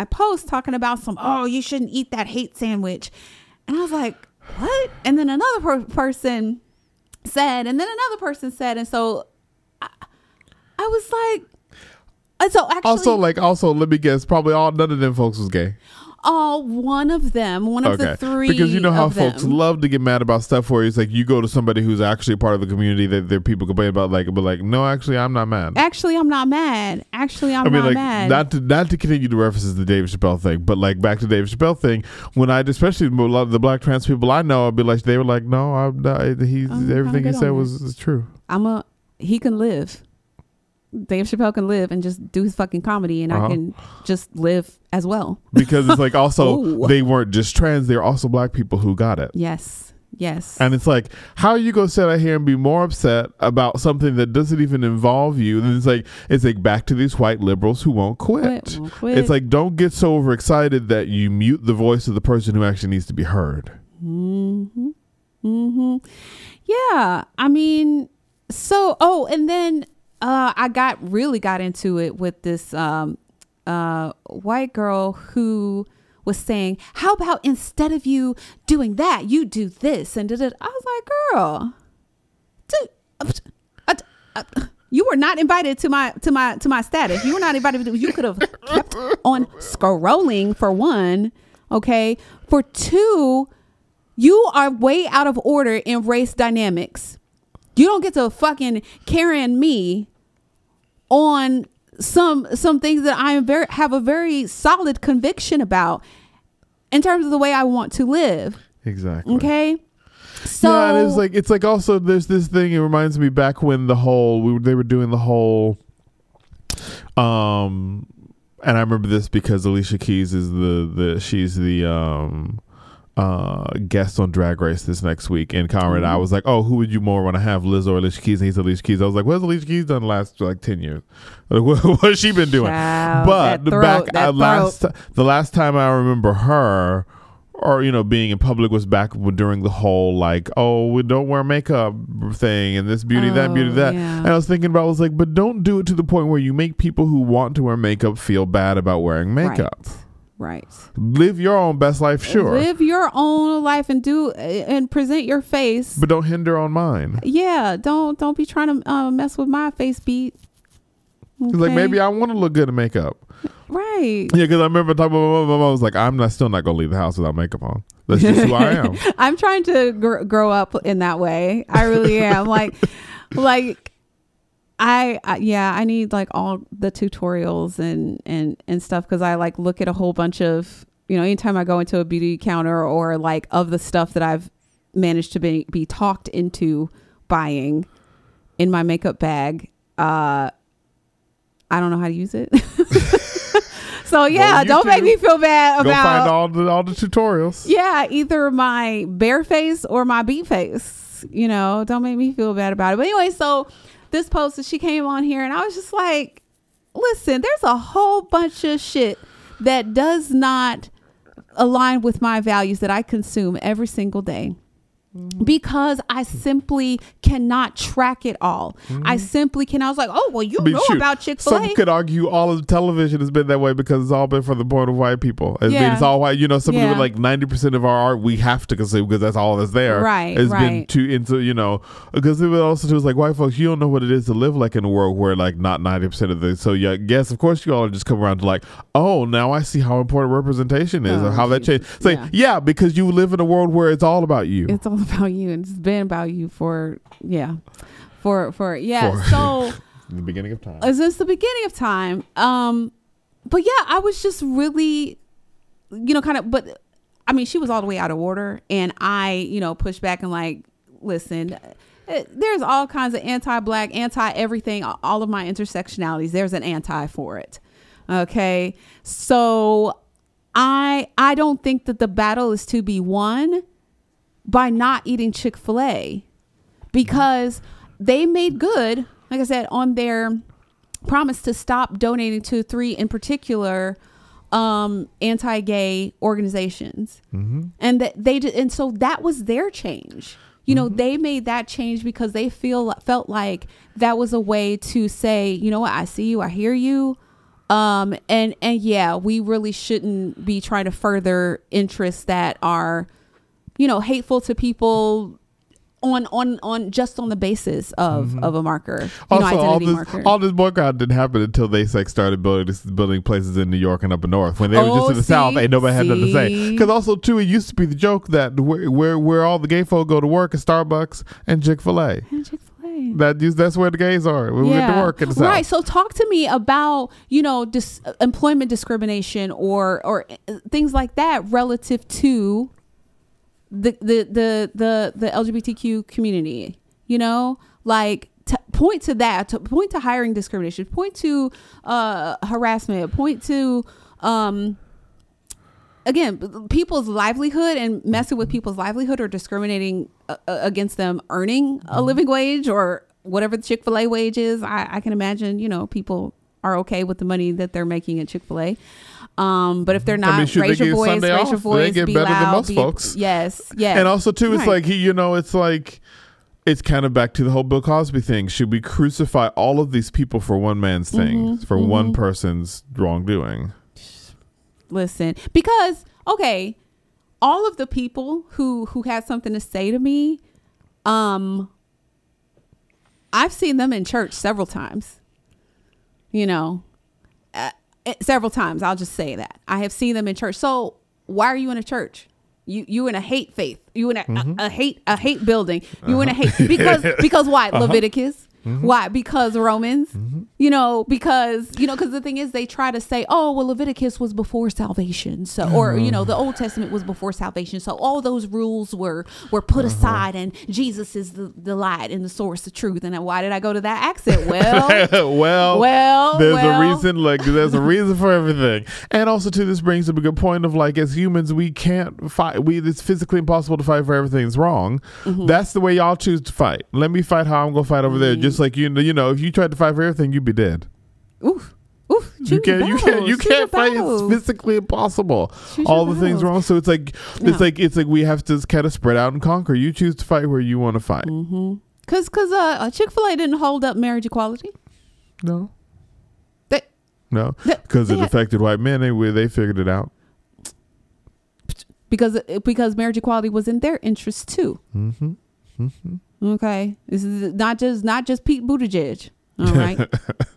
post talking about some, oh, you shouldn't eat that hate sandwich. And I was like, what? And then another person said, and then another person said, and so I was like, and so actually, also let me guess, probably none of them folks was gay. One of the three. Because you know how folks love to get mad about stuff where it's like you go to somebody who's actually part of the community that their people complain about, like, but like, no, actually, I'm not mad. Actually, I'm not mad. Actually, I'm not mad. Not to continue the references to the Dave Chappelle thing, but like back to Dave Chappelle thing, when I, especially a lot of the black trans people I know, I'd be like, they were like, no, I'm not, everything he said was true. He can live. Dave Chappelle can live and just do his fucking comedy, and I can just live as well. Because it's like, also, they weren't just trans, they were also black people who got it. Yes, yes. And it's like, how are you going to sit out here and be more upset about something that doesn't even involve you? And it's like back to these white liberals who won't quit. It's like, don't get so overexcited that you mute the voice of the person who actually needs to be heard. Mm-hmm. Mm-hmm. Yeah. I mean, so, and then... I really got into it with this white girl who was saying, how about instead of you doing that, you do this? And did it. I was like, girl, you were not invited to my status. You were not invited. You could have kept on scrolling, for one. Okay. For two, you are way out of order in race dynamics. You don't get to fucking Karen me on some things that I have a very solid conviction about in terms of the way I want to live. Exactly. Okay. So yeah, it's like also there's this thing. It reminds me back when they were doing the whole, and I remember this because Alicia Keys is she's the guest on Drag Race this next week, and Conrad, I was like, oh, who would you more want to have, Liz or Alicia Keys? And he said Alicia Keys. I was like, what has Alicia Keys done last like 10 years? Like, what has she been doing? Wow, but the last time I remember her, or, you know, being in public, was back during the whole like, oh, we don't wear makeup thing, and this beauty, that beauty, that. Yeah. And I was thinking about, I was like, but don't do it to the point where you make people who want to wear makeup feel bad about wearing makeup. Right. Live your own best life. Sure. Live your own life and do and present your face. But don't hinder on mine. Yeah. Don't be trying to mess with my face beat. Okay. Like, maybe I want to look good in makeup. Right. Yeah. Because I remember talking about my mom. I was like, I'm still not going to leave the house without makeup on. That's just who I am. I'm trying to grow up in that way. I really am. like. I need like all the tutorials and stuff, because I like look at a whole bunch of, you know, anytime I go into a beauty counter or like of the stuff that I've managed to be talked into buying in my makeup bag. I don't know how to use it. So yeah, don't make me feel bad about. Go find all the tutorials. Yeah, either my bare face or my beat face. You know, don't make me feel bad about it. But anyway, so. This post that she came on here, and I was just like, listen, there's a whole bunch of shit that does not align with my values that I consume every single day, because I simply cannot track it all. I simply cannot. I was like, oh, well, about Chick-fil-A. Some could argue all of television has been that way because it's all been for the board of white people. It's all white. You know, some people like 90% of our art we have to consume because that's all that's there. Right. It's been too into, you know, because it was also too, like, white folks, you don't know what it is to live like in a world where like not 90% of the. So yeah, yes, of course you all just come around to like, oh, now I see how important representation is, or how that changed. It's like, yeah, because you live in a world where it's all about you. It's all about you, and it's been about you for so the beginning of time. Since the beginning of time. But yeah, I was just really, you know, kind of, but I mean, she was all the way out of order, and I, you know, pushed back and like, listen, there's all kinds of anti-black, anti-everything, all of my intersectionalities. There's an anti for it. Okay. So I don't think that the battle is to be won by not eating Chick-fil-A, because they made good, like I said, on their promise to stop donating to three in particular anti-gay organizations. Mm-hmm. And that they did, and so that was their change. You know, mm-hmm. they made that change because they felt like that was a way to say, you know what, I see you, I hear you. And yeah, we really shouldn't be trying to further interests that are, you know, hateful to people on just on the basis of, mm-hmm. of a marker. Also, you know, all this boycott didn't happen until they like started building places in New York and up north, when they were just in the South and nobody had nothing to say. Because also too, it used to be the joke that where all the gay folk go to work is Starbucks and Chick-fil-A. That's where the gays are. We went to work in the South. Right. So talk to me about, you know, employment discrimination or things like that relative to the LGBTQ community. You know, like point to that. Point to hiring discrimination. Point to harassment. Point to again, people's livelihood, and messing with people's livelihood or discriminating against them earning a living wage or whatever the Chick-fil-A wage is. I can imagine, you know, people are okay with the money that they're making at Chick-fil-A. But if they're not, raise your voice, they get better than most folks. Yes, yes. And also too, it's like, you know, it's like, it's kind of back to the whole Bill Cosby thing. Should we crucify all of these people for one man's thing, for one person's wrongdoing? Listen, because, okay, all of the people who had something to say to me, I've seen them in church several times, you know, several times. I'll just say that I have seen them in church. So why are you in a church? You in a hate faith, you in a hate building, you in a hate because why? Leviticus. Mm-hmm. Why? Because Romans, because the thing is, they try to say, oh, well, Leviticus was before salvation. So, or, you know, the Old Testament was before salvation. So all those rules were put aside, and Jesus is the light and the source of truth. And why did I go to that accent? Well, there's a reason. Like, there's a reason for everything. And also too, this brings up a good point of, like, as humans, we can't fight. It's physically impossible to fight for everything that's wrong. Mm-hmm. That's the way y'all choose to fight. Let me fight how I'm going to fight over there. Just like, you know, if you tried to fight for everything, you'd be dead. Oof! You can't fight. It's physically impossible. All the things wrong. So it's like we have to kind of spread out and conquer. You choose to fight where you want to fight. Mm-hmm. Because Chick-fil-A didn't hold up marriage equality. No. Because it affected white men. They figured it out. Because marriage equality was in their interest too. Mm-hmm. Mm-hmm. Okay, this is not just Pete Buttigieg. All right.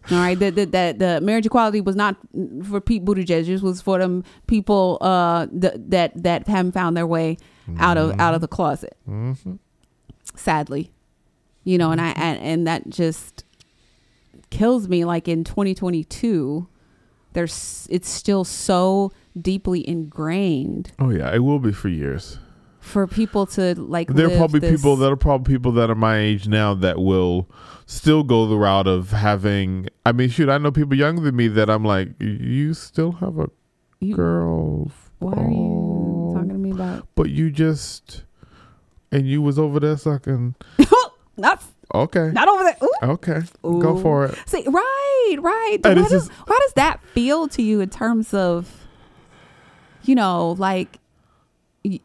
The marriage equality was not for Pete Buttigieg. It was for them people that haven't found their way out of the closet. Mm-hmm. Sadly, you know, and that just kills me. Like, in 2022, it's still so deeply ingrained. Oh yeah, it will be for years. For people to like, there are probably people that are my age now that will still go the route of having. I mean, shoot, I know people younger than me that I'm like, you still have a girl. Why are you talking to me about? But you just, and you was over there sucking. Okay. Not over there. Ooh. Okay. Ooh. Go for it. See, right. Why does that feel to you in terms of, you know, like,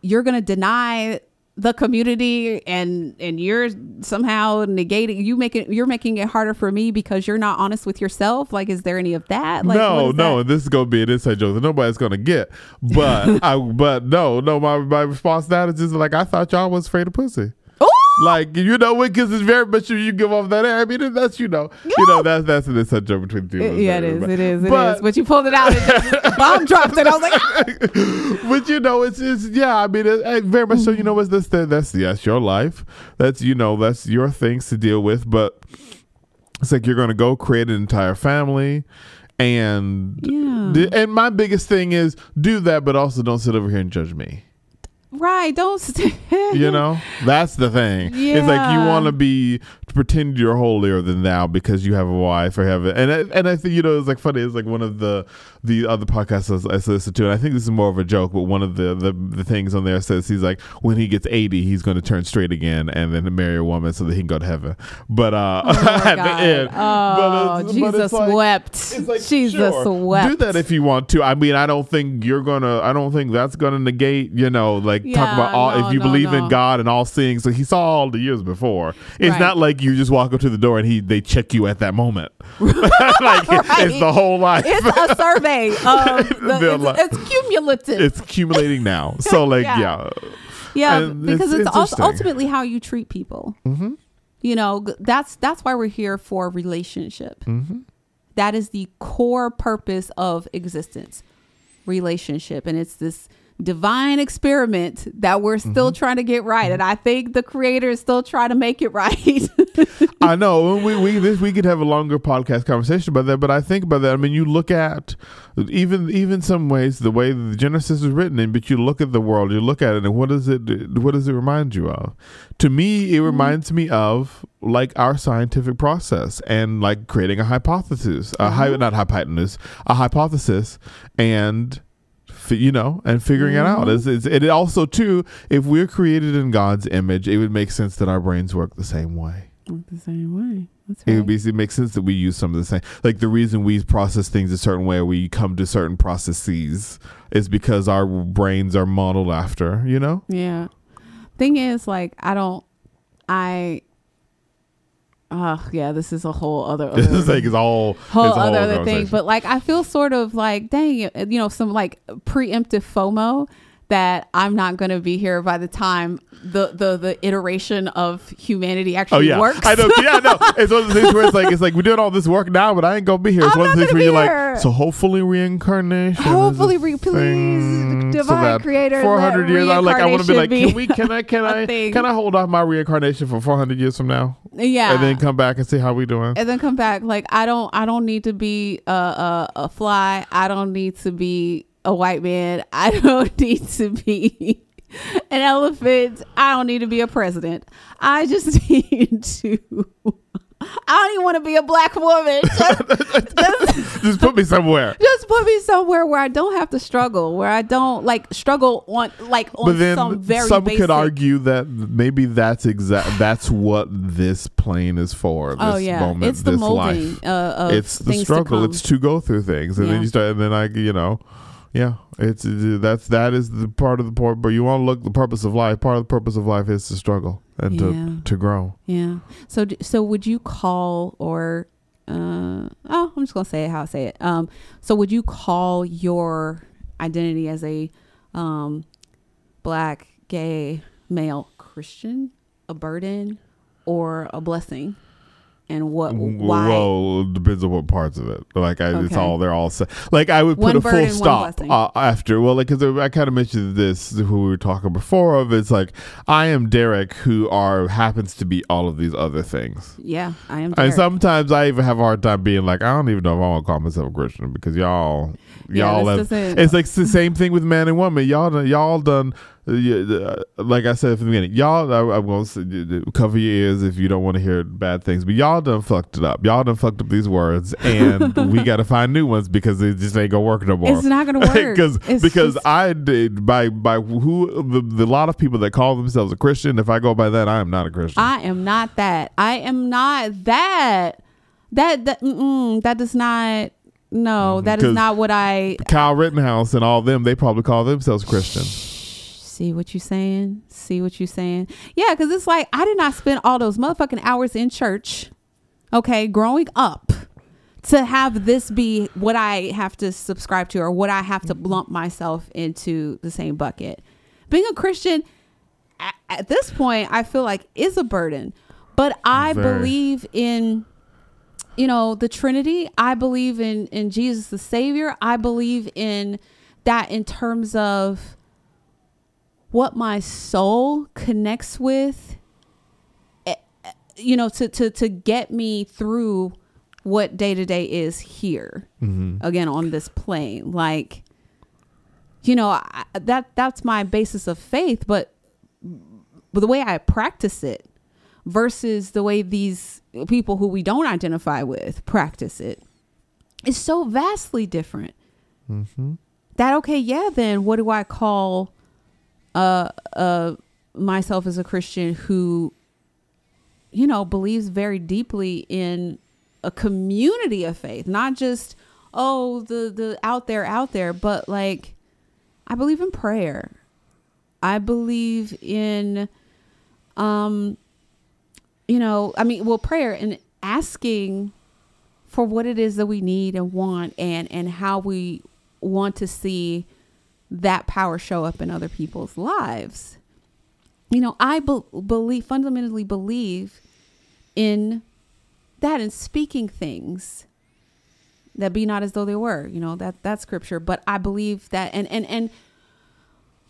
you're going to deny the community and you're somehow negating, you're making it harder for me because you're not honest with yourself. Like, is there any of that? Like, no, this is going to be an inside joke that nobody's going to get, but my response to that is just like, I thought y'all was afraid of pussy. Like, you know what? Because it's very much you give off that air. I mean, that's, you know, that's an inside joke between the two of us. Yeah, it is. But you pulled it out and just bomb dropped it. I was like, but, you know, it's yeah. I mean, it very much so. You know, it's this thing that's your life. That's, you know, that's your things to deal with. But it's like, you're gonna go create an entire family. And my biggest thing is, do that, but also don't sit over here and judge me. Right. Don't. You know, that's the thing. Yeah. It's like you want to pretend you're holier than thou because you have a wife or have it. And I think, you know, it's like funny. It's like one of the other podcasts I listened to, and I think this is more of a joke, but one of the things on there says he's like, when he gets 80, he's going to turn straight again and then marry a woman so that he can go to heaven. But at God. The end. Oh, but Jesus but wept. Like, Jesus sure, wept. Do that if you want to. I mean, I don't think that's going to negate, you know, like talk about all, if you believe in God and all seeing. So he saw all the years before. It's not like you just walk up to the door and they check you at that moment. Like it's the whole life. It's a survey. It's cumulative. It's accumulating now. So like, yeah, because it's also ultimately how you treat people. Mm-hmm. You know, that's why we're here for a relationship. Mm-hmm. That is the core purpose of existence, relationship. And it's this divine experiment that we're still trying to get right. And I think the creator is still trying to make it right. I know we could have a longer podcast conversation about that, but I think about that. I mean, you look at even some ways, the way the Genesis is written in, but you look at the world, you look at it, and what does it remind you of? To me, it reminds me of like our scientific process and like creating a hypothesis, a hypothesis, and you know, and figuring it out. It also too, if we're created in God's image, it would make sense that our brains work the same way. That's right. It makes sense that we use some of the same. Like the reason we process things a certain way, or we come to certain processes, is because our brains are modeled after. You know. Yeah. Thing is, like, this is a whole other. This is like it's a whole other thing, but like I feel sort of like, dang, you know, some like preemptive FOMO that I'm not going to be here by the time the iteration of humanity actually works. I know. Yeah, I know. It's one of the things where it's like we're doing all this work now, but I ain't gonna be here. It's one of the things where you're here. Like, so hopefully reincarnation. Please, divine creator. 400 years. I'm like, I want to be like, can I hold off my reincarnation for 400 years from now? Yeah, and then come back and see how we doing. And then come back. Like, I don't need to be a fly. I don't need to be a white man. I don't need to be an elephant. I don't need to be a president. I just need to. I don't even want to be a black woman. Just put me somewhere. Just put me somewhere where I don't have to struggle, where I don't like struggle on like on but then some very. Some basic. Could argue that maybe that's what this plane is for. This moment, it's the this molding, life. Of it's the struggle. It's to go through things, and then you start, and then I, you know. Yeah, that is the part of the part, but you want to look the purpose of life. Part of the purpose of life is to struggle and to grow. Yeah. So would you call I'm just going to say it how I say it. So would you call your identity as a black gay male Christian a burden or a blessing? And what? Why? Well, it depends on what parts of it. Like, it's all they're all like. I would put a full stop after. Well, like because I kind of mentioned this who we were talking before of. It's like I am Derek, who happens to be all of these other things. Yeah, I am Derek. And sometimes I even have a hard time being like, I don't even know if I want to call myself a Christian because y'all have. It's like the same thing with man and woman. Y'all done. Like I said from the beginning, y'all, I'm going to cover your ears if you don't want to hear bad things, but y'all done fucked it up. Y'all done fucked up these words, and we got to find new ones because it just ain't going to work no more. It's not going to work. because I did, by who, the lot of people that call themselves a Christian, if I go by that, I am not a Christian. I am not that. I am not that. That does not. No, that is not what I. Kyle Rittenhouse and all them, they probably call themselves Christian. See what you saying. Yeah, because it's like I did not spend all those motherfucking hours in church, okay, growing up to have this be what I have to subscribe to or what I have to lump myself into the same bucket. Being a Christian at this point, I feel like is a burden, but I believe in, you know, the Trinity. I believe in Jesus the Savior. I believe in that in terms of what my soul connects with, you know, to get me through what day to day is here again on this plane. Like you know, that's my basis of faith. But the way I practice it versus the way these people who we don't identify with practice it is so vastly different. Mm-hmm. That, okay, yeah, then what do I call myself as a Christian who, you know, believes very deeply in a community of faith, not just, oh, the out there, but like, I believe in prayer. I believe in, you know, I mean, well, prayer and asking for what it is that we need and want, and how we want to see that power show up in other people's lives. You know, I fundamentally believe in that, in speaking things that be not as though they were, you know, that's scripture. But I believe that, and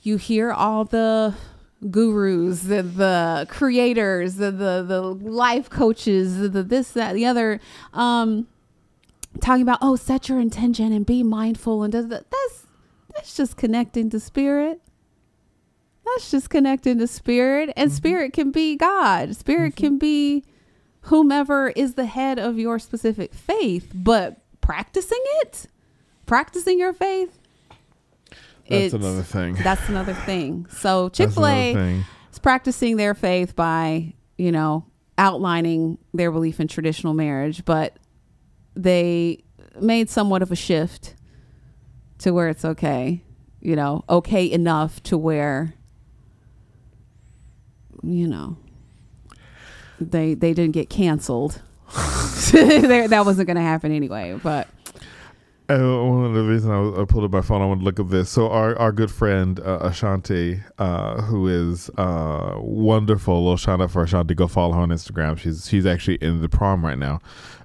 you hear all the gurus, the creators, the life coaches, the this, that, the other, talking about, oh, set your intention and be mindful, and that's just connecting to spirit. That's just connecting to spirit, and mm-hmm. Spirit can be God. Spirit mm-hmm. can be whomever is the head of your specific faith, but practicing your faith, that's another thing. That's another thing. So Chick-fil-A is practicing their faith by, you know, outlining their belief in traditional marriage, but they made somewhat of a shift to where it's okay, you know, okay enough to where, you know, they didn't get canceled. That wasn't going to happen anyway. But one of the reasons I pulled up my phone, I wanted to look up this. So our good friend Ashanti, who is wonderful, little shout out for Ashanti. Go follow her on Instagram. She's actually in the prom right now.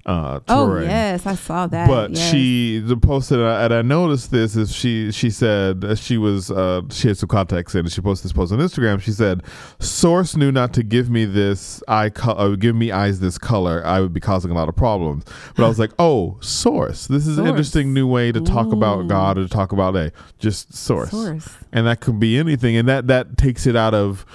Turing. Oh yes, I saw that. But yes. She posted, and I noticed this, is she said she had some context in it. She posted this post on Instagram. She said, "Source knew not to give me this give me eyes this color. I would be causing a lot of problems." But I was like, "Oh, source! This is an interesting new way to talk about God, or to talk about just source, and that could be anything, and that takes it out of."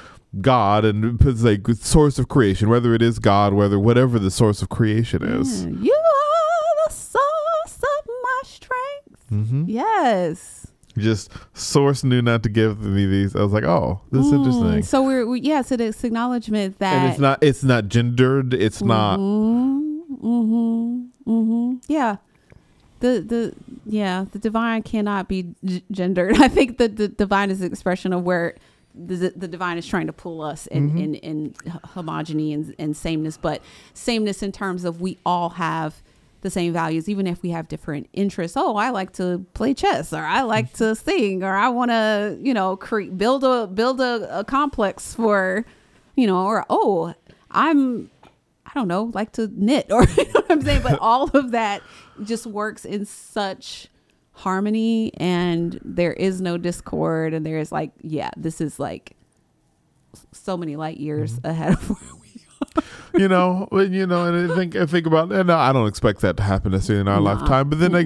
God and puts like source of creation, whether it is God, whatever the source of creation is. You are the source of my strength. Mm-hmm. Yes. Just source knew not to give me these. I was like, oh, this is interesting. So so it's acknowledgement that, and it's not gendered. It's not. Mm-hmm. Mm-hmm. Yeah. The divine cannot be gendered. I think the divine is an expression of where. The divine is trying to pull us in homogeny and sameness, but sameness in terms of we all have the same values, even if we have different interests. Oh, I like to play chess, or I like to sing, or I want to, you know, build a complex for, you know, or oh, I don't know, like to knit, or you know what I'm saying. But all of that just works in such harmony, and there is no discord, and there is like, yeah, this is like so many light years ahead of where we are. You know, and I think about, and I don't expect that to happen necessarily in our lifetime, but then I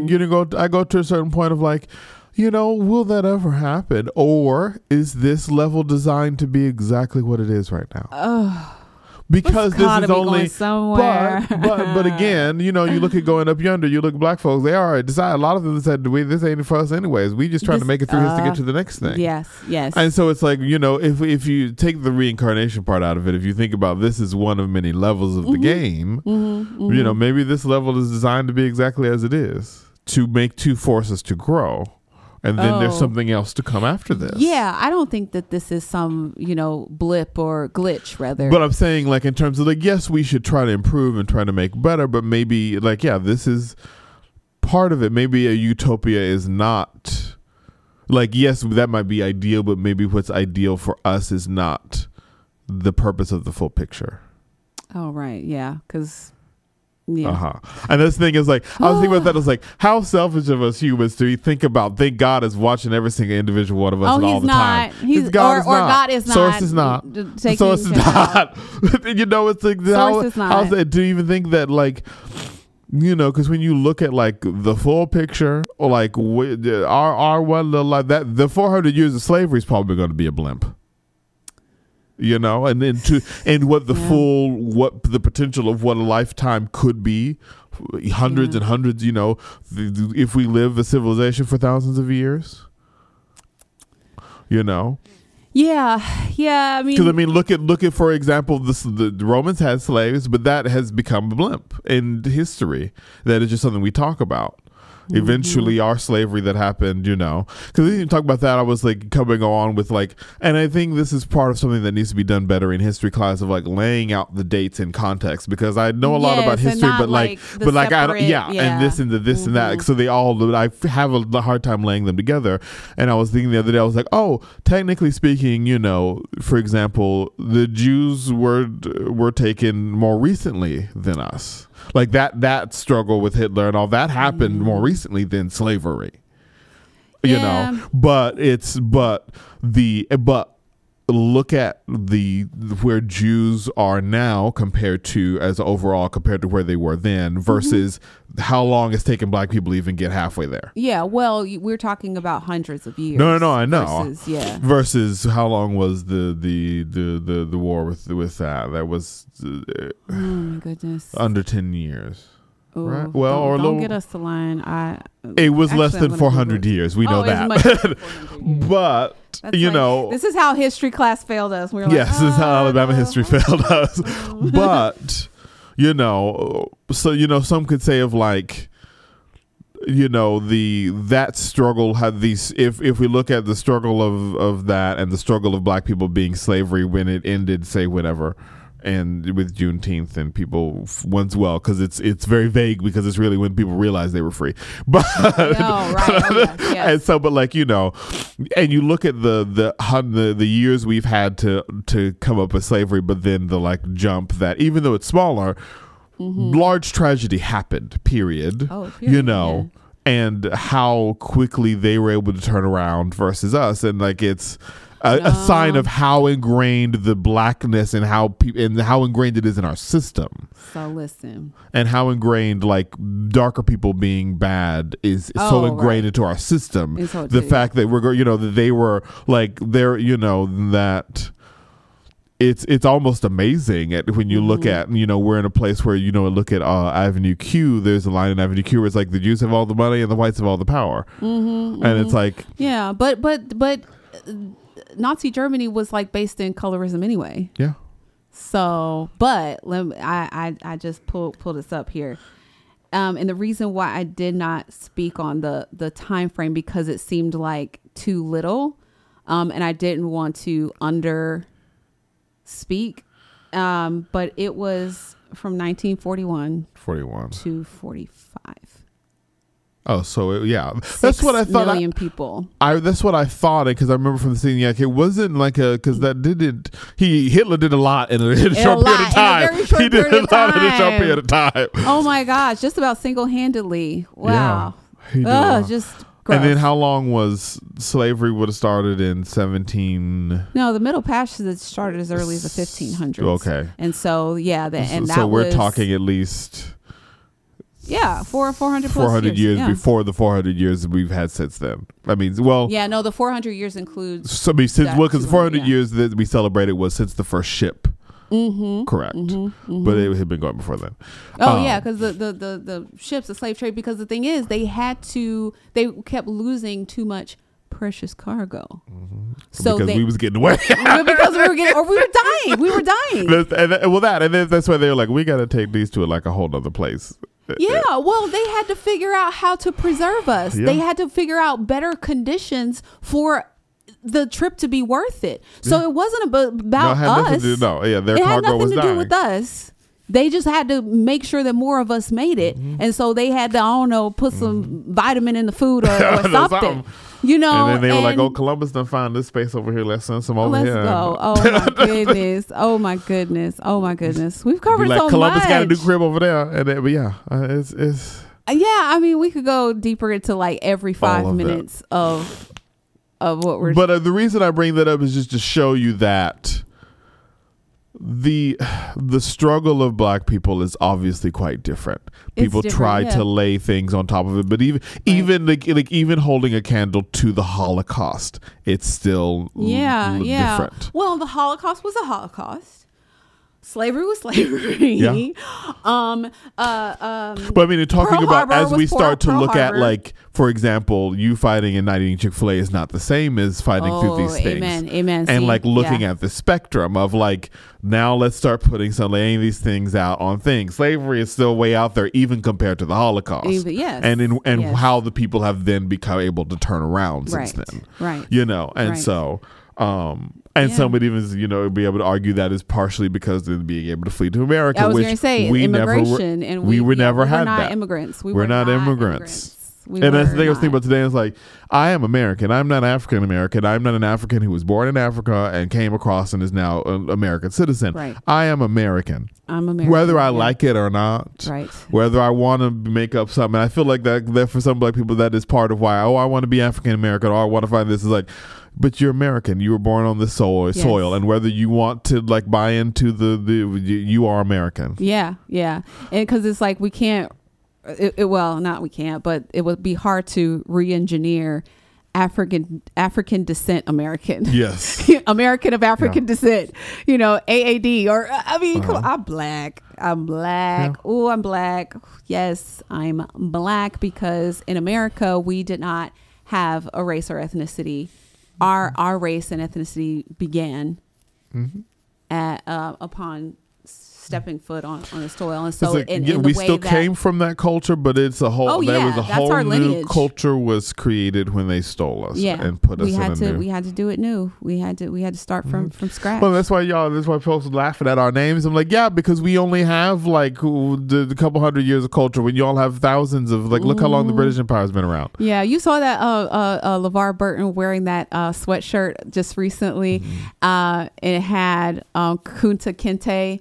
go to a certain point of like, you know, will that ever happen, or is this level designed to be exactly what it is right now? Because this is only, but again, you know, you look at Going Up Yonder, you look at black folks, they are a lot of them said, this ain't for us anyways. We just trying to make it through this to get to the next thing. Yes, yes. And so it's like, you know, if you take the reincarnation part out of it, if you think about this is one of many levels of the game, you know, maybe this level is designed to be exactly as it is, to make two forces to grow. And then there's something else to come after this. Yeah, I don't think that this is some, you know, blip or glitch, rather. But I'm saying, like, in terms of, like, yes, we should try to improve and try to make better, but maybe, like, yeah, this is part of it. Maybe a utopia is not, like, yes, that might be ideal, but maybe what's ideal for us is not the purpose of the full picture. Oh, right, yeah, because... Yeah. And this thing is like, I was thinking about that. I was like, how selfish of us humans do we think God is watching every single individual one of us all the time? God is not. Source is not. Source is not. You know, it's like, how to even think that, like, You know, because when you look at like the full picture, or like our one little like that, the 400 years of slavery is probably going to be a blimp. You know, and then what the potential of what a lifetime could be, hundreds and hundreds. You know, if we live a civilization for thousands of years, you know. Yeah. I mean, look at for example, the Romans had slaves, but that has become a blimp in history. That is just something we talk about. Mm-hmm. Eventually, our slavery that happened, you know, because we didn't talk about that. I was like coming on with like, and I think this is part of something that needs to be done better in history class of like laying out the dates in context, because I know a lot about history, but and this and the this and that. So they all, I have a hard time laying them together. And I was thinking the other day, I was like, oh, technically speaking, you know, for example, the Jews were taken more recently than us. Like that struggle with Hitler and all that happened more recently than slavery, you know. But look at where Jews are now compared to where they were then versus how long it's taken black people to even get halfway there. Yeah, well, we're talking about hundreds of years. No, I know. Versus how long was the war with that? That was oh my goodness, under 10 years. Ooh, right. Well, don't get us the line. It was less than 400 years. We know that. But that's this is how history class failed us. This is how Alabama history failed us. But so some could say of like, that struggle had these. If we look at the struggle of that and the struggle of black people being slavery when it ended, say whatever. And with Juneteenth and people once, because it's very vague because it's really when people realize they were free. But and so, but like and you look at the years we've had to come up with slavery, but then the like jump that even though it's smaller, large tragedy happened. Period. Oh, period. And how quickly they were able to turn around versus us, and like it's. A sign of how ingrained the blackness and how ingrained it is in our system. So listen. And how ingrained like darker people being bad is so ingrained into our system. The fact that we're that they were like they're that it's almost amazing at when you look at we're in a place where look at Avenue Q. There's a line in Avenue Q where it's like the Jews have all the money and the whites have all the power. It's like but. Nazi Germany was like based in colorism anyway. Yeah. So, but I just pulled this up here, and the reason why I did not speak on the time frame because it seemed like too little, and I didn't want to speak, but it was from 1941 to 45. Oh, so that's what I thought. 6 million people. That's what I thought, because I remember from the scene. Like, it wasn't like because that didn't. Hitler did a lot in a short period of time. Oh my gosh, just about single handedly. Wow. Yeah, he did just. Gross. And then how long was slavery would have started in 17? No, the Middle Passage had started as early as the 1500s. Okay, and so we're talking at least. Yeah, 400 years before the 400 years we've had since then. I mean, the 400 years includes. Because the 400 years that we celebrated was since the first ship. Mm-hmm. Correct. Mm-hmm, mm-hmm. But it had been going before then. Oh, because the ships, the slave trade, because the thing is, they kept losing too much precious cargo. Mm-hmm. So because we was getting away. Because we were getting, or we were dying. We were dying. And that's why they were like, we got to take these to like a whole other place. Yeah, well, they had to figure out how to preserve us. Yeah. They had to figure out better conditions for the trip to be worth it. So it wasn't about us. Their cargo was dying. It had nothing to do with us. They just had to make sure that more of us made it. Mm-hmm. And so they had to, put some vitamin in the food or something. And then they were like, Columbus done find this space over here. Let's send some over here. Let's go. Oh, my goodness. We've covered so much. Columbus got a new crib over there. And then, it's. Yeah, I mean, we could go deeper into like every 5 minutes of what we're doing. But the reason I bring that up is just to show you that the struggle of black people is obviously quite different. People try to lay things on top of it, but even holding a candle to the Holocaust, it's still different. Well, the Holocaust was a Holocaust. Slavery was slavery. Yeah. But I mean, in talking about as we start to look at, like, for example, you fighting and not eating Chick-fil-A is not the same as fighting through these things. Amen. And like looking at the spectrum of like, now let's start putting laying these things out on things. Slavery is still way out there, even compared to the Holocaust. And how the people have then become able to turn around since then. Right. You know, and so. Some would even, be able to argue that is partially because of being able to flee to America. I was going to say, we never had that. We're not immigrants. And that's the thing I was thinking about today. It's like, I am American. I'm not African American. I'm not an African who was born in Africa and came across and is now an American citizen. Right. I am American. I'm American. Whether I like it or not. Right. Whether I want to make up something. I feel like that for some black people, that is part of why, I want to be African American, or I want to find this. Is like, but you're American. You were born on this soil, and whether you want to like buy into the you are American. Yeah. And because it's like we can't. It would be hard to re-engineer African descent American. Yes. American of African descent, AAD, or I mean, come on, I'm black. Yeah. Oh, I'm black. Yes, I'm black, because in America, we did not have a race or ethnicity. Our race and ethnicity began upon stepping foot on the soil, and so like, we still came from that culture, but it's a whole. That's our lineage. Culture was created when they stole us and put us in a new. We had to do it new. We had to start from scratch. Well, that's why folks laughing at our names. I'm like, because we only have like the couple hundred years of culture when y'all have thousands of like. Look how long the British Empire's been around. Yeah, you saw that LeVar Burton wearing that sweatshirt just recently. It had Kunta Kinte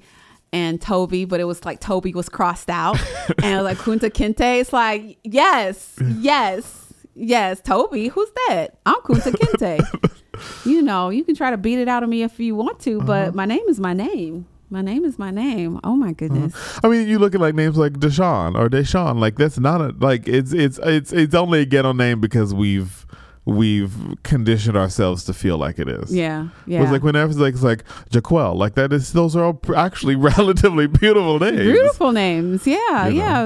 and Toby, but it was like Toby was crossed out and it was like Kunta Kinte. It's like, yes, Toby, who's that? I'm Kunta Kinte. You can try to beat it out of me if you want to, but my name is my name. Oh my goodness. I mean, you look at like names like Deshaun, like that's not it's only a ghetto name because we've conditioned ourselves to feel like it is. Yeah. It's like whenever it's like Jaquel, like that is, those are all actually relatively beautiful names.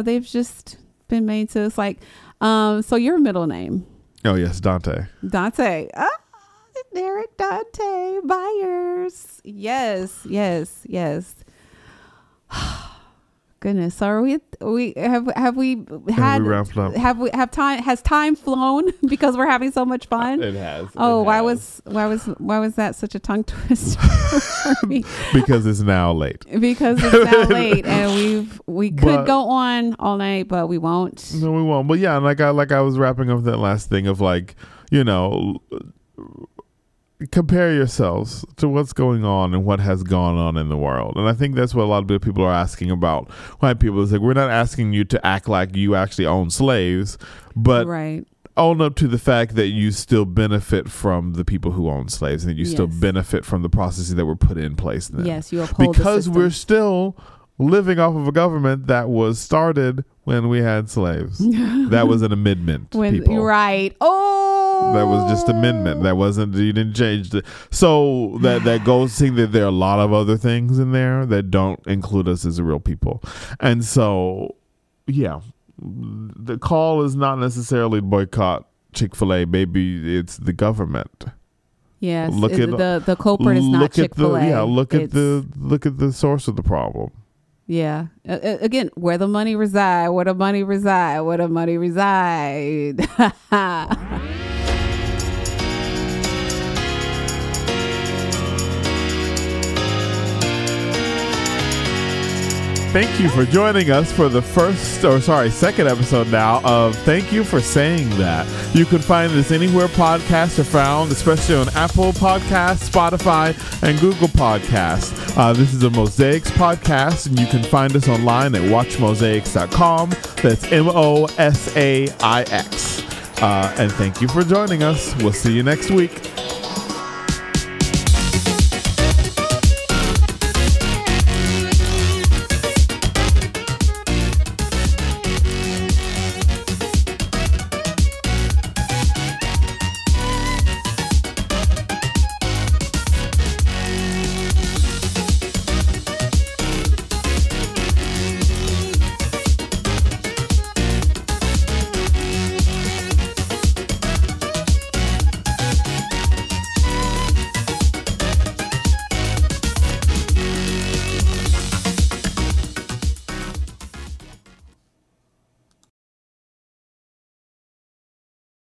They've just been made to. It's like, so your middle name? Oh yes, Dante. Derek Dante Byers. Yes. Goodness, so are has time flown because we're having so much fun? It has. Why was that such a tongue twister for me? Because it's now late, and we could go on all night, but we won't. No, we won't. But yeah, like I was wrapping up that last thing of like, compare yourselves to what's going on and what has gone on in the world. And I think that's what a lot of people are asking about. White people is like, we're not asking you to act like you actually own slaves, but own up to the fact that you still benefit from the people who own slaves, and that you still benefit from the processes that were put in place then. Yes, you uphold the system. Because we're still living off of a government that was started when we had slaves. That was an amendment, people. Right. That was just amendment. That wasn't, you didn't change it. So that goes to see that there are a lot of other things in there that don't include us as a real people. And so, the call is not necessarily boycott Chick-fil-A. Maybe it's the government. Yes, look at the culprit is not Chick-fil-A. Look at the source of the problem. Yeah. Again, where the money reside. Thank you for joining us for the second episode now of Thank You for Saying That. You can find this anywhere podcasts are found, especially on Apple Podcasts, Spotify, and Google Podcasts. This is a Mosaics podcast, and you can find us online at watchmosaics.com. That's MOSAIX. And thank you for joining us. We'll see you next week.